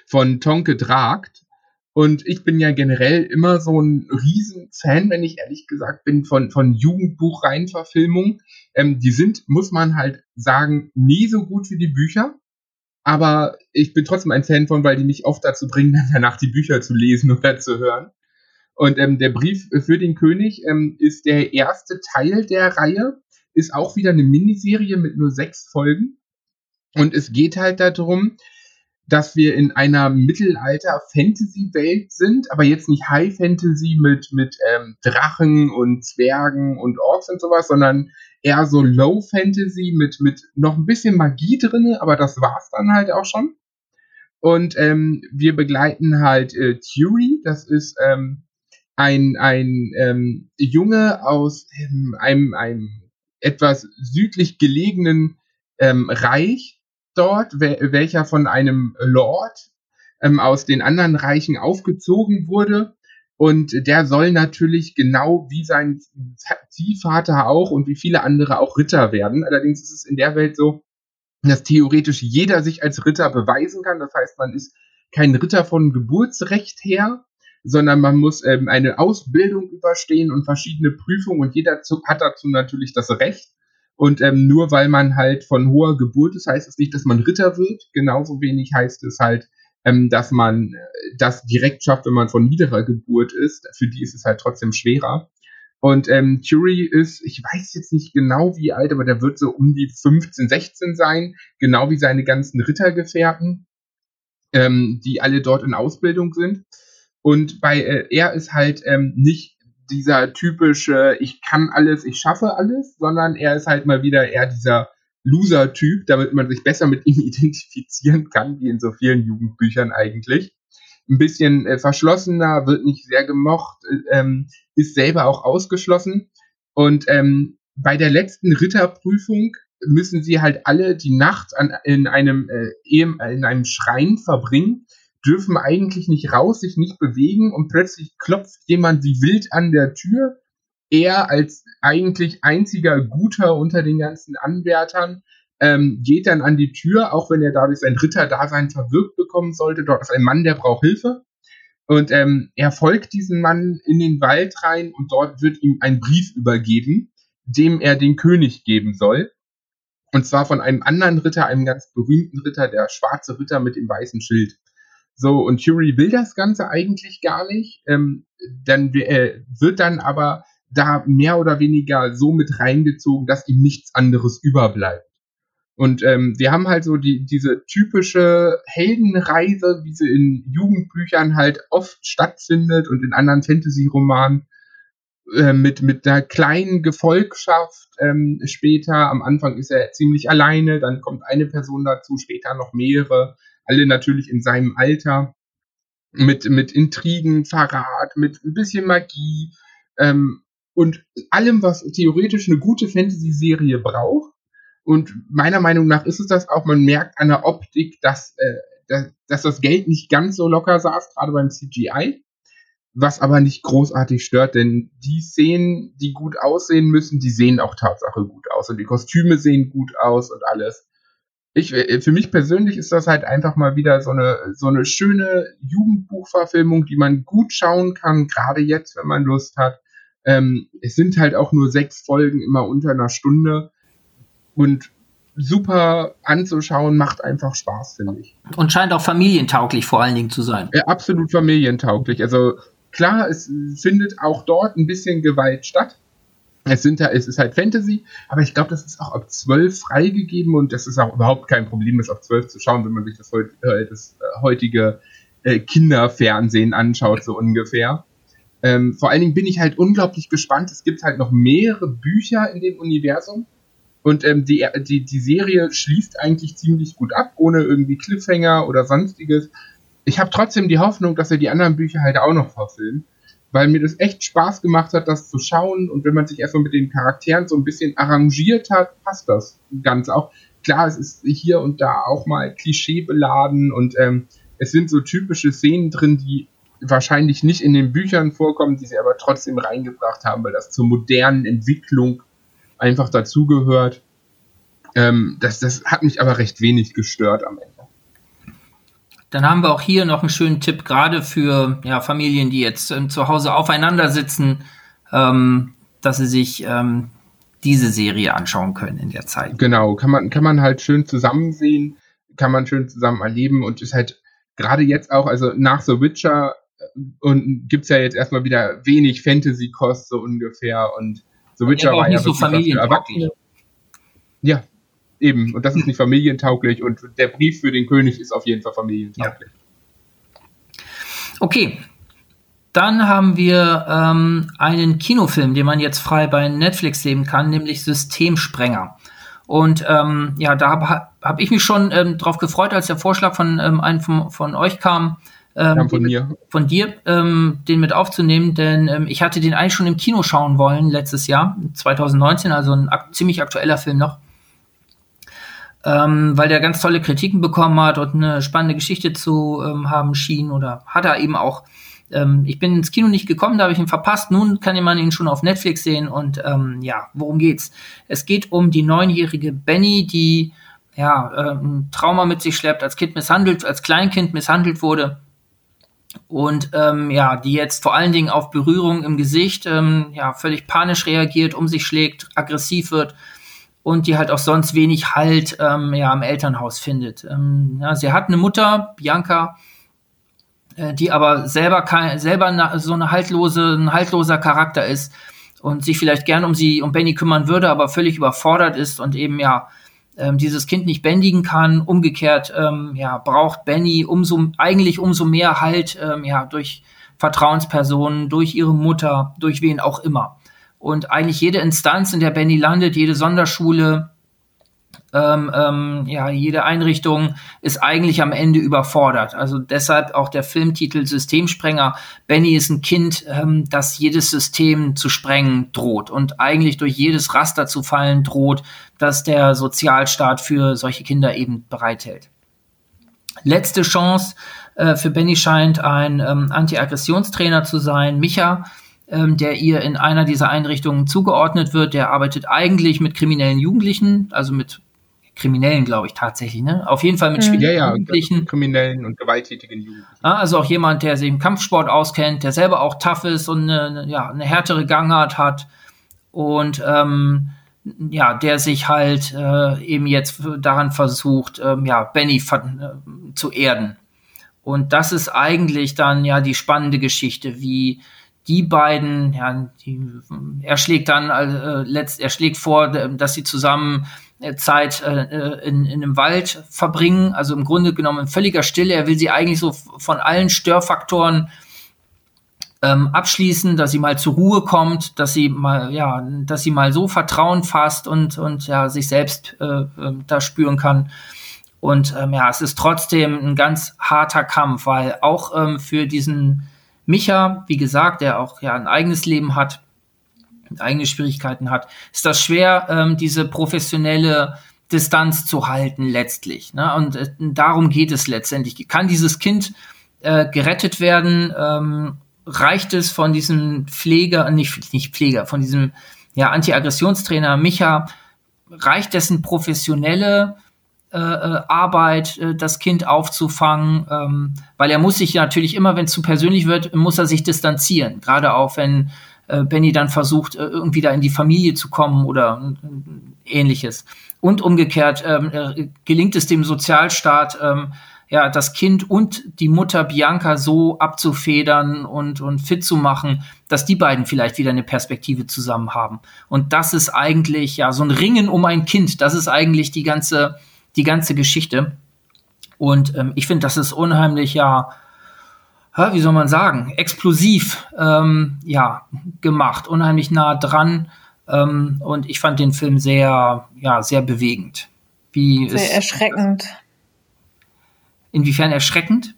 von Tonke Dragt. Und ich bin ja generell immer so ein Riesenfan, wenn ich ehrlich gesagt bin, von Jugendbuchreihenverfilmungen. Die sind, muss man halt sagen, nie so gut wie die Bücher. Aber ich bin trotzdem ein Fan von, weil die mich oft dazu bringen, dann danach die Bücher zu lesen oder zu hören. Und der Brief für den König ist der erste Teil der Reihe, ist auch wieder eine Miniserie mit nur 6 Folgen. Und es geht halt darum, dass wir in einer Mittelalter-Fantasy-Welt sind, aber jetzt nicht High-Fantasy mit Drachen und Zwergen und Orks und sowas, sondern eher so Low-Fantasy mit noch ein bisschen Magie drin, aber das war's dann halt auch schon. Und wir begleiten halt Thury, das ist ein Junge aus einem etwas südlich gelegenen Reich, dort, welcher von einem Lord aus den anderen Reichen aufgezogen wurde, und der soll natürlich genau wie sein Ziehvater auch und wie viele andere auch Ritter werden. Allerdings ist es in der Welt so, dass theoretisch jeder sich als Ritter beweisen kann. Das heißt, man ist kein Ritter von Geburtsrecht her, sondern man muss eine Ausbildung überstehen und verschiedene Prüfungen, und jeder hat dazu natürlich das Recht. Und nur weil man halt von hoher Geburt ist, heißt es nicht, dass man Ritter wird. Genauso wenig heißt es halt, dass man das direkt schafft, wenn man von niederer Geburt ist. Für die ist es halt trotzdem schwerer. Und Thury ist, ich weiß jetzt nicht genau wie alt, aber der wird so um die 15, 16 sein. Genau wie seine ganzen Rittergefährten, die alle dort in Ausbildung sind. Und er ist halt nicht dieser typische, ich kann alles, ich schaffe alles, sondern er ist halt mal wieder eher dieser Loser-Typ, damit man sich besser mit ihm identifizieren kann, wie in so vielen Jugendbüchern eigentlich. Ein bisschen verschlossener, wird nicht sehr gemocht, ist selber auch ausgeschlossen. Und bei der letzten Ritterprüfung müssen sie halt alle die Nacht in einem Schrein verbringen, dürfen eigentlich nicht raus, sich nicht bewegen, und plötzlich klopft jemand wie wild an der Tür. Er als eigentlich einziger Guter unter den ganzen Anwärtern geht dann an die Tür, auch wenn er dadurch sein Ritterdasein verwirkt bekommen sollte. Dort ist ein Mann, der braucht Hilfe. Und er folgt diesem Mann in den Wald rein, und dort wird ihm ein Brief übergeben, dem er den König geben soll. Und zwar von einem anderen Ritter, einem ganz berühmten Ritter, der schwarze Ritter mit dem weißen Schild. So, und Thury will das Ganze eigentlich gar nicht, wird dann aber da mehr oder weniger so mit reingezogen, dass ihm nichts anderes überbleibt. Und wir haben halt so diese typische Heldenreise, wie sie in Jugendbüchern halt oft stattfindet und in anderen Fantasy-Romanen, mit einer kleinen Gefolgschaft später. Am Anfang ist er ziemlich alleine, dann kommt eine Person dazu, später noch mehrere. Alle natürlich in seinem Alter, mit Intrigen, Verrat, mit ein bisschen Magie und allem, was theoretisch eine gute Fantasy-Serie braucht. Und meiner Meinung nach ist es das auch. Man merkt an der Optik, dass das Geld nicht ganz so locker saß, gerade beim CGI, was aber nicht großartig stört, denn die Szenen, die gut aussehen müssen, die sehen auch Tatsache gut aus, und die Kostüme sehen gut aus und alles. Für mich persönlich ist das halt einfach mal wieder so eine schöne Jugendbuchverfilmung, die man gut schauen kann, gerade jetzt, wenn man Lust hat. Es sind halt auch nur 6 Folgen, immer unter einer Stunde, und super anzuschauen, macht einfach Spaß, finde ich. Und scheint auch familientauglich vor allen Dingen zu sein. Absolut familientauglich. Also klar, es findet auch dort ein bisschen Gewalt statt. Es ist halt Fantasy, aber ich glaube, das ist auch ab 12 freigegeben, und das ist auch überhaupt kein Problem, das ab 12 zu schauen, wenn man sich das heutige Kinderfernsehen anschaut, so ungefähr. Vor allen Dingen bin ich halt unglaublich gespannt. Es gibt halt noch mehrere Bücher in dem Universum, Und die Serie schließt eigentlich ziemlich gut ab, ohne irgendwie Cliffhanger oder sonstiges. Ich habe trotzdem die Hoffnung, dass wir die anderen Bücher halt auch noch verfilmen, weil mir das echt Spaß gemacht hat, das zu schauen. Und wenn man sich erstmal mit den Charakteren so ein bisschen arrangiert hat, passt das Ganze auch. Klar, es ist hier und da auch mal klischeebeladen und es sind so typische Szenen drin, die wahrscheinlich nicht in den Büchern vorkommen, die sie aber trotzdem reingebracht haben, weil das zur modernen Entwicklung einfach dazugehört. Das hat mich aber recht wenig gestört am Ende. Dann haben wir auch hier noch einen schönen Tipp, gerade für Familien, die jetzt zu Hause aufeinander sitzen, dass sie sich diese Serie anschauen können in der Zeit. Genau, kann man halt schön zusammen sehen, kann man schön zusammen erleben und ist halt gerade jetzt auch, also nach The Witcher und gibt's ja jetzt erstmal wieder wenig Fantasy-Kost so ungefähr und The Witcher war ja so familientauglich. Ja, eben. Und das ist nicht familientauglich und der Brief für den König ist auf jeden Fall familientauglich. Ja. Okay. Dann haben wir einen Kinofilm, den man jetzt frei bei Netflix sehen kann, nämlich Systemsprenger. Und da hab ich mich schon drauf gefreut, als der Vorschlag von einem von euch kam, den mit aufzunehmen, denn ich hatte den eigentlich schon im Kino schauen wollen letztes Jahr, 2019, also ein ziemlich aktueller Film noch, weil der ganz tolle Kritiken bekommen hat und eine spannende Geschichte zu haben schien oder hat er eben auch. Ich bin ins Kino nicht gekommen, da habe ich ihn verpasst. Nun kann man ihn schon auf Netflix sehen und worum geht's? Es geht um die 9-jährige Benni, die ein Trauma mit sich schleppt, als Kleinkind misshandelt wurde und die jetzt vor allen Dingen auf Berührung im Gesicht völlig panisch reagiert, um sich schlägt, aggressiv wird und die halt auch sonst wenig Halt im Elternhaus findet. Sie hat eine Mutter, Bianca, die aber selber so ein haltloser Charakter ist und sich vielleicht gern um Benni kümmern würde, aber völlig überfordert ist und eben dieses Kind nicht bändigen kann. Umgekehrt braucht Benni umso mehr Halt durch Vertrauenspersonen, durch ihre Mutter, durch wen auch immer. Und eigentlich jede Instanz, in der Benni landet, jede Sonderschule, jede Einrichtung ist eigentlich am Ende überfordert. Also deshalb auch der Filmtitel Systemsprenger. Benni ist ein Kind, das jedes System zu sprengen droht und eigentlich durch jedes Raster zu fallen droht, das der Sozialstaat für solche Kinder eben bereithält. Letzte Chance für Benni scheint ein Anti-Aggressionstrainer zu sein, Micha, der ihr in einer dieser Einrichtungen zugeordnet wird. Der arbeitet eigentlich mit kriminellen Jugendlichen, also mit Kriminellen, glaube ich, tatsächlich, ne? Auf jeden Fall mit schwierigen Jugendlichen. Kriminellen und gewalttätigen Jugendlichen. Also auch jemand, der sich im Kampfsport auskennt, der selber auch tough ist und eine härtere Gangart hat und der sich halt eben jetzt daran versucht, Benni zu erden. Und das ist eigentlich dann die spannende Geschichte, wie die beiden, er schlägt vor, dass sie zusammen Zeit in einem Wald verbringen, also im Grunde genommen in völliger Stille. Er will sie eigentlich so von allen Störfaktoren abschließen, dass sie mal zur Ruhe kommt, dass sie mal so Vertrauen fasst und sich selbst da spüren kann. Und es ist trotzdem ein ganz harter Kampf, weil auch für diesen Micha, wie gesagt, der auch ein eigenes Leben hat, eigene Schwierigkeiten hat, ist das schwer, diese professionelle Distanz zu halten letztlich. Ne? Und darum geht es letztendlich. Kann dieses Kind gerettet werden? Reicht es von diesem von diesem Anti-Aggressionstrainer Micha, reicht dessen professionelle Arbeit, das Kind aufzufangen, weil er muss sich natürlich immer, wenn es zu persönlich wird, muss er sich distanzieren, gerade auch wenn Benni dann versucht, irgendwie da in die Familie zu kommen oder Ähnliches. Und umgekehrt gelingt es dem Sozialstaat, das Kind und die Mutter Bianca so abzufedern und fit zu machen, dass die beiden vielleicht wieder eine Perspektive zusammen haben. Und das ist eigentlich so ein Ringen um ein Kind, das ist eigentlich die ganze Geschichte. Und ich finde, das ist unheimlich, wie soll man sagen, explosiv gemacht, unheimlich nah dran Und ich fand den Film sehr, ja, sehr bewegend. Sehr erschreckend. Inwiefern erschreckend?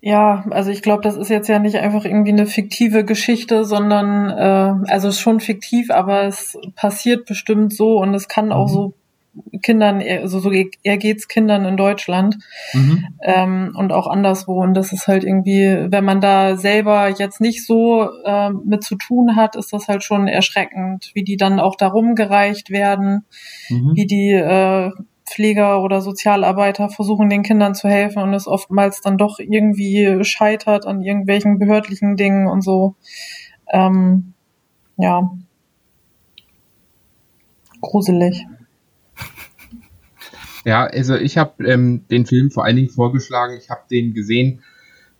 Ja, also ich glaube, das ist jetzt ja nicht einfach irgendwie eine fiktive Geschichte, sondern, also es ist schon fiktiv, aber es passiert bestimmt so und es kann auch so Kindern, also so ergeht's Kindern in Deutschland und auch anderswo. Und das ist halt irgendwie, wenn man da selber jetzt nicht so mit zu tun hat, ist das halt schon erschreckend, wie die dann auch da rumgereicht werden, wie die Pfleger oder Sozialarbeiter versuchen, den Kindern zu helfen und es oftmals dann doch irgendwie scheitert an irgendwelchen behördlichen Dingen und so. Ja. Gruselig. Ja, also ich habe den Film vor allen Dingen vorgeschlagen, ich habe den gesehen,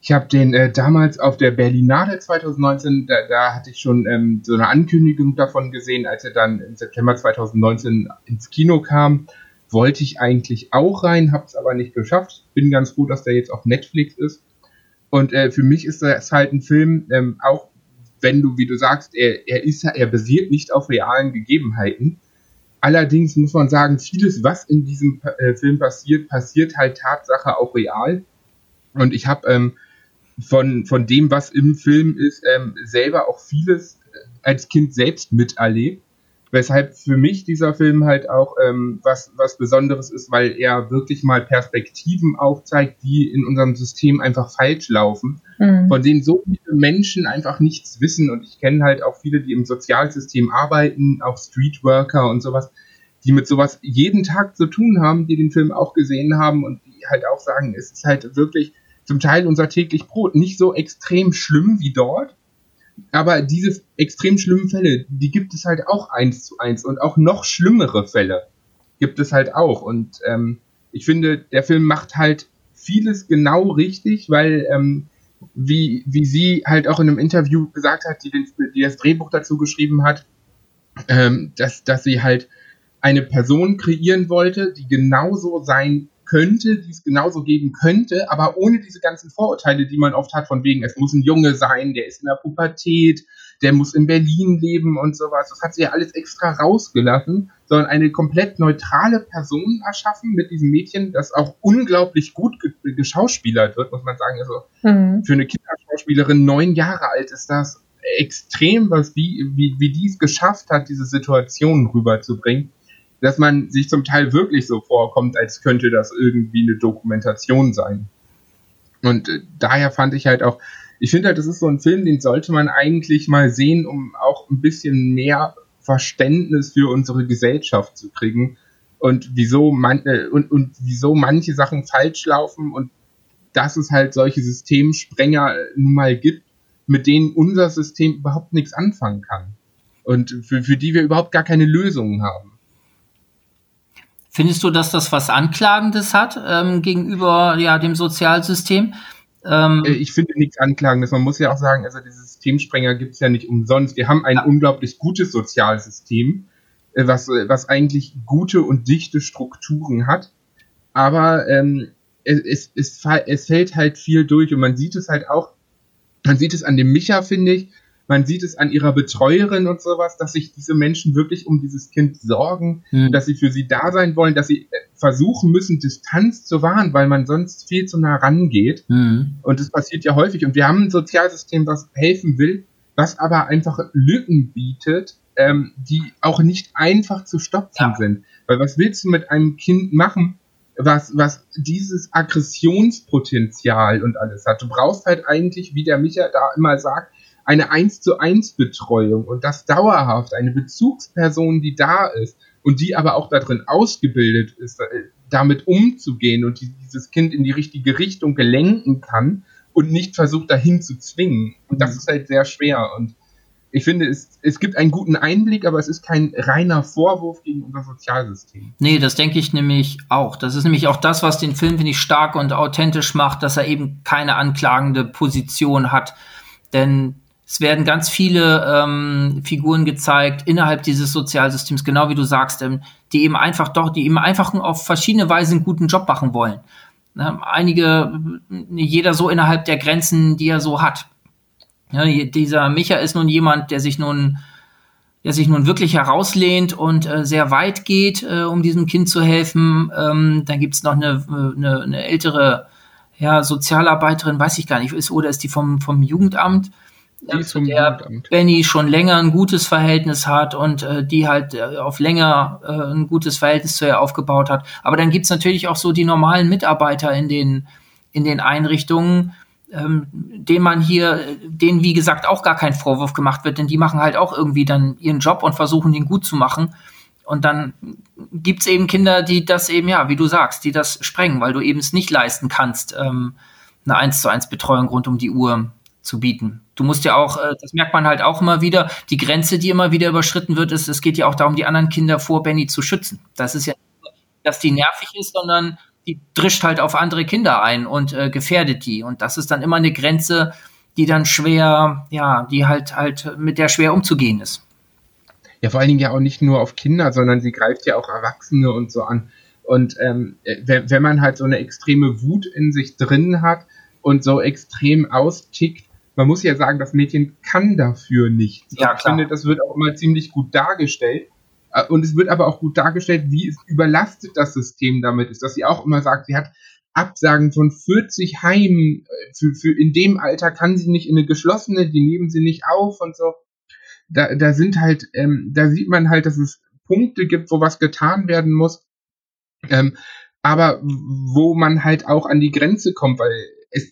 ich habe den damals auf der Berlinale 2019, da hatte ich schon so eine Ankündigung davon gesehen, als er dann im September 2019 ins Kino kam, wollte ich eigentlich auch rein, habe es aber nicht geschafft, bin ganz froh, dass der jetzt auf Netflix ist und für mich ist das halt ein Film, auch wenn du, wie du sagst, er basiert nicht auf realen Gegebenheiten. Allerdings muss man sagen, vieles, was in diesem Film passiert, passiert halt Tatsache auch real. Und ich habe von dem, was im Film ist, selber auch vieles als Kind selbst miterlebt. Weshalb für mich dieser Film halt auch was Besonderes ist, weil er wirklich mal Perspektiven aufzeigt, die in unserem System einfach falsch laufen, von denen so viele Menschen einfach nichts wissen. Und ich kenne halt auch viele, die im Sozialsystem arbeiten, auch Streetworker und sowas, die mit sowas jeden Tag zu tun haben, die den Film auch gesehen haben und die halt auch sagen, es ist halt wirklich zum Teil unser täglich Brot, nicht so extrem schlimm wie dort. Aber diese extrem schlimmen Fälle, die gibt es halt auch 1:1 und auch noch schlimmere Fälle gibt es halt auch. Und ich finde, der Film macht halt vieles genau richtig, weil wie sie halt auch in einem Interview gesagt hat, die das Drehbuch dazu geschrieben hat, dass sie halt eine Person kreieren wollte, die genauso sein könnte, die es genauso geben könnte, aber ohne diese ganzen Vorurteile, die man oft hat, von wegen, es muss ein Junge sein, der ist in der Pubertät, der muss in Berlin leben und sowas. Das hat sie ja alles extra rausgelassen, sondern eine komplett neutrale Person erschaffen mit diesem Mädchen, das auch unglaublich gut geschauspielert wird, muss man sagen. Also für eine Kinderschauspielerin, 9 Jahre alt, ist das extrem, wie die es geschafft hat, diese Situationen rüberzubringen, dass man sich zum Teil wirklich so vorkommt, als könnte das irgendwie eine Dokumentation sein. Und daher fand ich halt auch, ich finde halt, das ist so ein Film, den sollte man eigentlich mal sehen, um auch ein bisschen mehr Verständnis für unsere Gesellschaft zu kriegen und wieso manche Sachen falsch laufen und dass es halt solche Systemsprenger nun mal gibt, mit denen unser System überhaupt nichts anfangen kann und für die wir überhaupt gar keine Lösungen haben. Findest du, dass das was Anklagendes hat gegenüber dem Sozialsystem? Ich finde nichts Anklagendes. Man muss ja auch sagen, also diese Systemsprenger gibt es ja nicht umsonst. Wir haben ein unglaublich gutes Sozialsystem, was eigentlich gute und dichte Strukturen hat. Aber es fällt halt viel durch und man sieht es halt auch, man sieht es an dem Micha, finde ich, man sieht es an ihrer Betreuerin und sowas, dass sich diese Menschen wirklich um dieses Kind sorgen, dass sie für sie da sein wollen, dass sie versuchen müssen, Distanz zu wahren, weil man sonst viel zu nah rangeht. Und das passiert ja häufig. Und wir haben ein Sozialsystem, was helfen will, was aber einfach Lücken bietet, die auch nicht einfach zu stopfen sind. Weil was willst du mit einem Kind machen, was dieses Aggressionspotenzial und alles hat? Du brauchst halt eigentlich, wie der Micha da immer sagt, eine 1:1 Betreuung und das dauerhaft, eine Bezugsperson, die da ist und die aber auch darin ausgebildet ist, damit umzugehen und die dieses Kind in die richtige Richtung gelenken kann und nicht versucht, dahin zu zwingen. Und das ist halt sehr schwer. Und ich finde, es gibt einen guten Einblick, aber es ist kein reiner Vorwurf gegen unser Sozialsystem. Nee, das denke ich nämlich auch. Das ist nämlich auch das, was den Film, finde ich, stark und authentisch macht, dass er eben keine anklagende Position hat. Denn es werden ganz viele Figuren gezeigt innerhalb dieses Sozialsystems, genau wie du sagst, die eben einfach auf verschiedene Weise einen guten Job machen wollen. Ne? Jeder so innerhalb der Grenzen, die er so hat. Ja, dieser Micha ist nun jemand, der sich nun der sich nun wirklich herauslehnt und sehr weit geht, um diesem Kind zu helfen. Dann gibt's noch eine ältere Sozialarbeiterin, weiß ich gar nicht, ist die vom Jugendamt, zu der Benni schon länger ein gutes Verhältnis hat und die halt auf länger ein gutes Verhältnis zu ihr aufgebaut hat. Aber dann gibt's natürlich auch so die normalen Mitarbeiter in den Einrichtungen, denen wie gesagt auch gar kein Vorwurf gemacht wird, denn die machen halt auch irgendwie dann ihren Job und versuchen, den gut zu machen. Und dann gibt's eben Kinder, die das eben, wie du sagst, die das sprengen, weil du eben es nicht leisten kannst, eine 1:1 Betreuung rund um die Uhr zu bieten. Du musst ja auch, das merkt man halt auch immer wieder, die Grenze, die immer wieder überschritten wird, ist, es geht ja auch darum, die anderen Kinder vor Benni zu schützen. Das ist ja nicht, dass die nervig ist, sondern die drischt halt auf andere Kinder ein und gefährdet die. Und das ist dann immer eine Grenze, die dann schwer, die halt mit der schwer umzugehen ist. Ja, vor allen Dingen ja auch nicht nur auf Kinder, sondern sie greift ja auch Erwachsene und so an. Und wenn man halt so eine extreme Wut in sich drin hat und so extrem austickt, man muss ja sagen, das Mädchen kann dafür nichts. Ja, klar. Ich finde, das wird auch immer ziemlich gut dargestellt. Und es wird aber auch gut dargestellt, wie es überlastet das System damit ist, dass sie auch immer sagt, sie hat Absagen von 40 Heimen, für in dem Alter kann sie nicht in eine geschlossene, die nehmen sie nicht auf und so. Da sind halt, da sieht man halt, dass es Punkte gibt, wo was getan werden muss, aber wo man halt auch an die Grenze kommt, weil es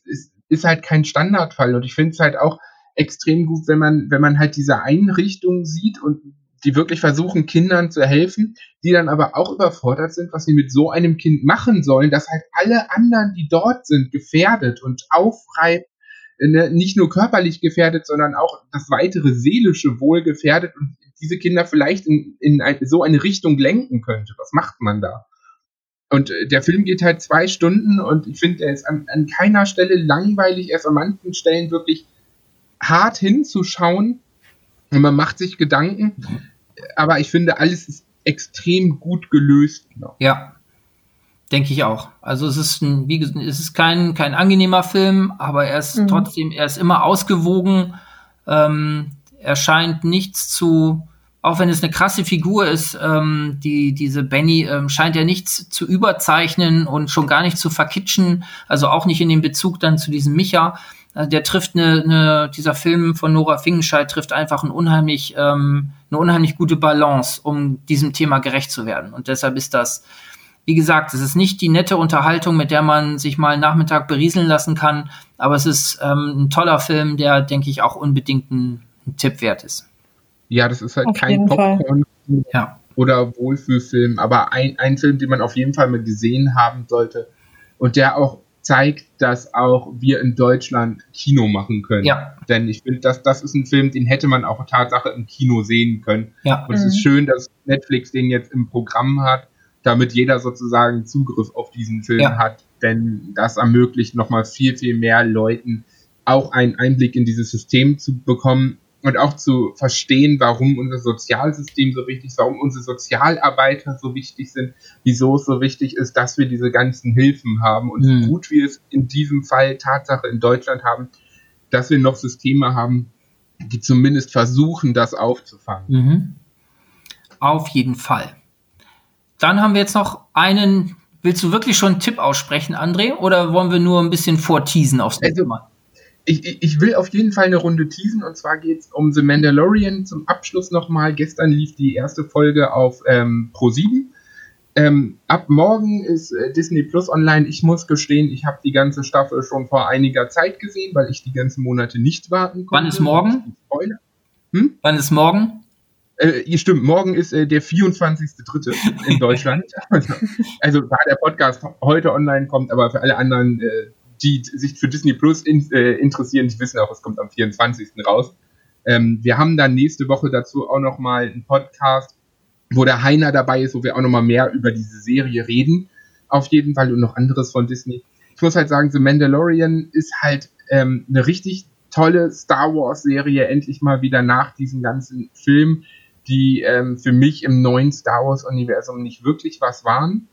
ist halt kein Standardfall. Und ich finde es halt auch extrem gut, wenn man halt diese Einrichtung sieht und die wirklich versuchen, Kindern zu helfen, die dann aber auch überfordert sind, was sie mit so einem Kind machen sollen, dass halt alle anderen, die dort sind, gefährdet und aufreibt, nicht nur körperlich gefährdet, sondern auch das weitere seelische Wohl gefährdet und diese Kinder vielleicht in so eine Richtung lenken könnte. Was macht man da? Und der Film geht halt 2 Stunden und ich finde, er ist an keiner Stelle langweilig, er ist an manchen Stellen wirklich hart hinzuschauen und man macht sich Gedanken, aber ich finde, alles ist extrem gut gelöst. Ja, denke ich auch. Also es ist kein angenehmer Film, aber er ist trotzdem, er ist immer ausgewogen, er scheint nichts zu, auch wenn es eine krasse Figur ist, diese Benni, scheint ja nichts zu überzeichnen und schon gar nicht zu verkitschen, also auch nicht in dem Bezug dann zu diesem Micha. Der trifft dieser Film von Nora Fingenscheid trifft einfach eine unheimlich gute Balance, um diesem Thema gerecht zu werden. Und deshalb ist das, wie gesagt, es ist nicht die nette Unterhaltung, mit der man sich mal einen Nachmittag berieseln lassen kann, aber es ist ein toller Film, der, denke ich, auch unbedingt ein Tipp wert ist. Ja, das ist halt auf kein Popcorn oder Wohlfühlfilm, aber ein Film, den man auf jeden Fall mal gesehen haben sollte und der auch zeigt, dass auch wir in Deutschland Kino machen können. Ja. Denn ich finde, das ist ein Film, den hätte man auch Tatsache im Kino sehen können. Ja. Und es ist schön, dass Netflix den jetzt im Programm hat, damit jeder sozusagen Zugriff auf diesen Film hat. Denn das ermöglicht nochmal viel, viel mehr Leuten auch einen Einblick in dieses System zu bekommen und auch zu verstehen, warum unser Sozialsystem so wichtig ist, warum unsere Sozialarbeiter so wichtig sind, wieso es so wichtig ist, dass wir diese ganzen Hilfen haben und so gut wir es in diesem Fall Tatsache in Deutschland haben, dass wir noch Systeme haben, die zumindest versuchen, das aufzufangen. Mhm. Auf jeden Fall. Dann haben wir jetzt noch einen, willst du wirklich schon einen Tipp aussprechen, André, oder wollen wir nur ein bisschen vorteasen aufs Thema? Ich will auf jeden Fall eine Runde teasen, und zwar geht es um The Mandalorian zum Abschluss nochmal. Gestern lief die erste Folge auf Pro7. Ab morgen ist Disney Plus online. Ich muss gestehen, ich habe die ganze Staffel schon vor einiger Zeit gesehen, weil ich die ganzen Monate nicht warten konnte. Wann ist morgen? Wann ist morgen? Stimmt, morgen ist der 24.3. in Deutschland. Also da der Podcast heute online kommt, aber für alle anderen... die sich für Disney Plus interessieren, die wissen auch, es kommt am 24. raus. Wir haben dann nächste Woche dazu auch nochmal einen Podcast, wo der Heiner dabei ist, wo wir auch nochmal mehr über diese Serie reden, auf jeden Fall, und noch anderes von Disney. Ich muss halt sagen, The Mandalorian ist halt eine richtig tolle Star Wars-Serie, endlich mal wieder nach diesem ganzen Film, die für mich im neuen Star Wars-Universum nicht wirklich was waren.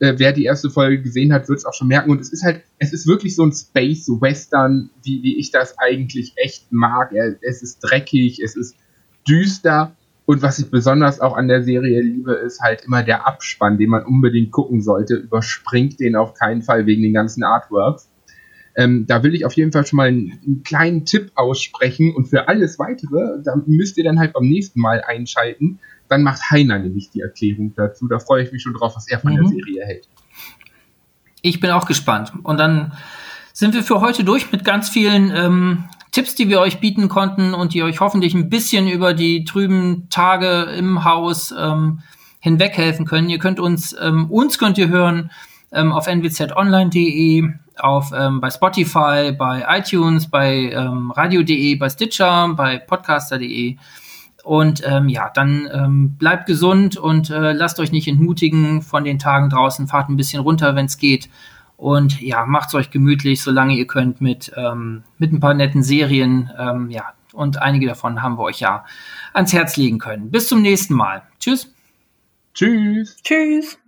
Wer die erste Folge gesehen hat, wird es auch schon merken. Und es ist wirklich so ein Space-Western, wie ich das eigentlich echt mag. Es ist dreckig, es ist düster, Und was ich besonders auch an der Serie liebe, ist halt immer der Abspann, den man unbedingt gucken sollte. Überspringt den auf keinen Fall wegen den ganzen Artworks. Da will ich auf jeden Fall schon mal einen kleinen Tipp aussprechen. Und für alles Weitere, da müsst ihr dann halt beim nächsten Mal einschalten. Dann macht Heiner nämlich die Erklärung dazu. Da freue ich mich schon drauf, was er von der Serie hält. Ich bin auch gespannt. Und dann sind wir für heute durch mit ganz vielen Tipps, die wir euch bieten konnten und die euch hoffentlich ein bisschen über die trüben Tage im Haus hinweghelfen können. Ihr könnt uns könnt ihr hören auf nwzonline.de, bei Spotify, bei iTunes, bei radio.de, bei Stitcher, bei podcaster.de. Und bleibt gesund und lasst euch nicht entmutigen von den Tagen draußen. Fahrt ein bisschen runter, wenn es geht. Und ja, macht's euch gemütlich, solange ihr könnt, mit ein paar netten Serien. Und einige davon haben wir euch ja ans Herz legen können. Bis zum nächsten Mal. Tschüss. Tschüss. Tschüss.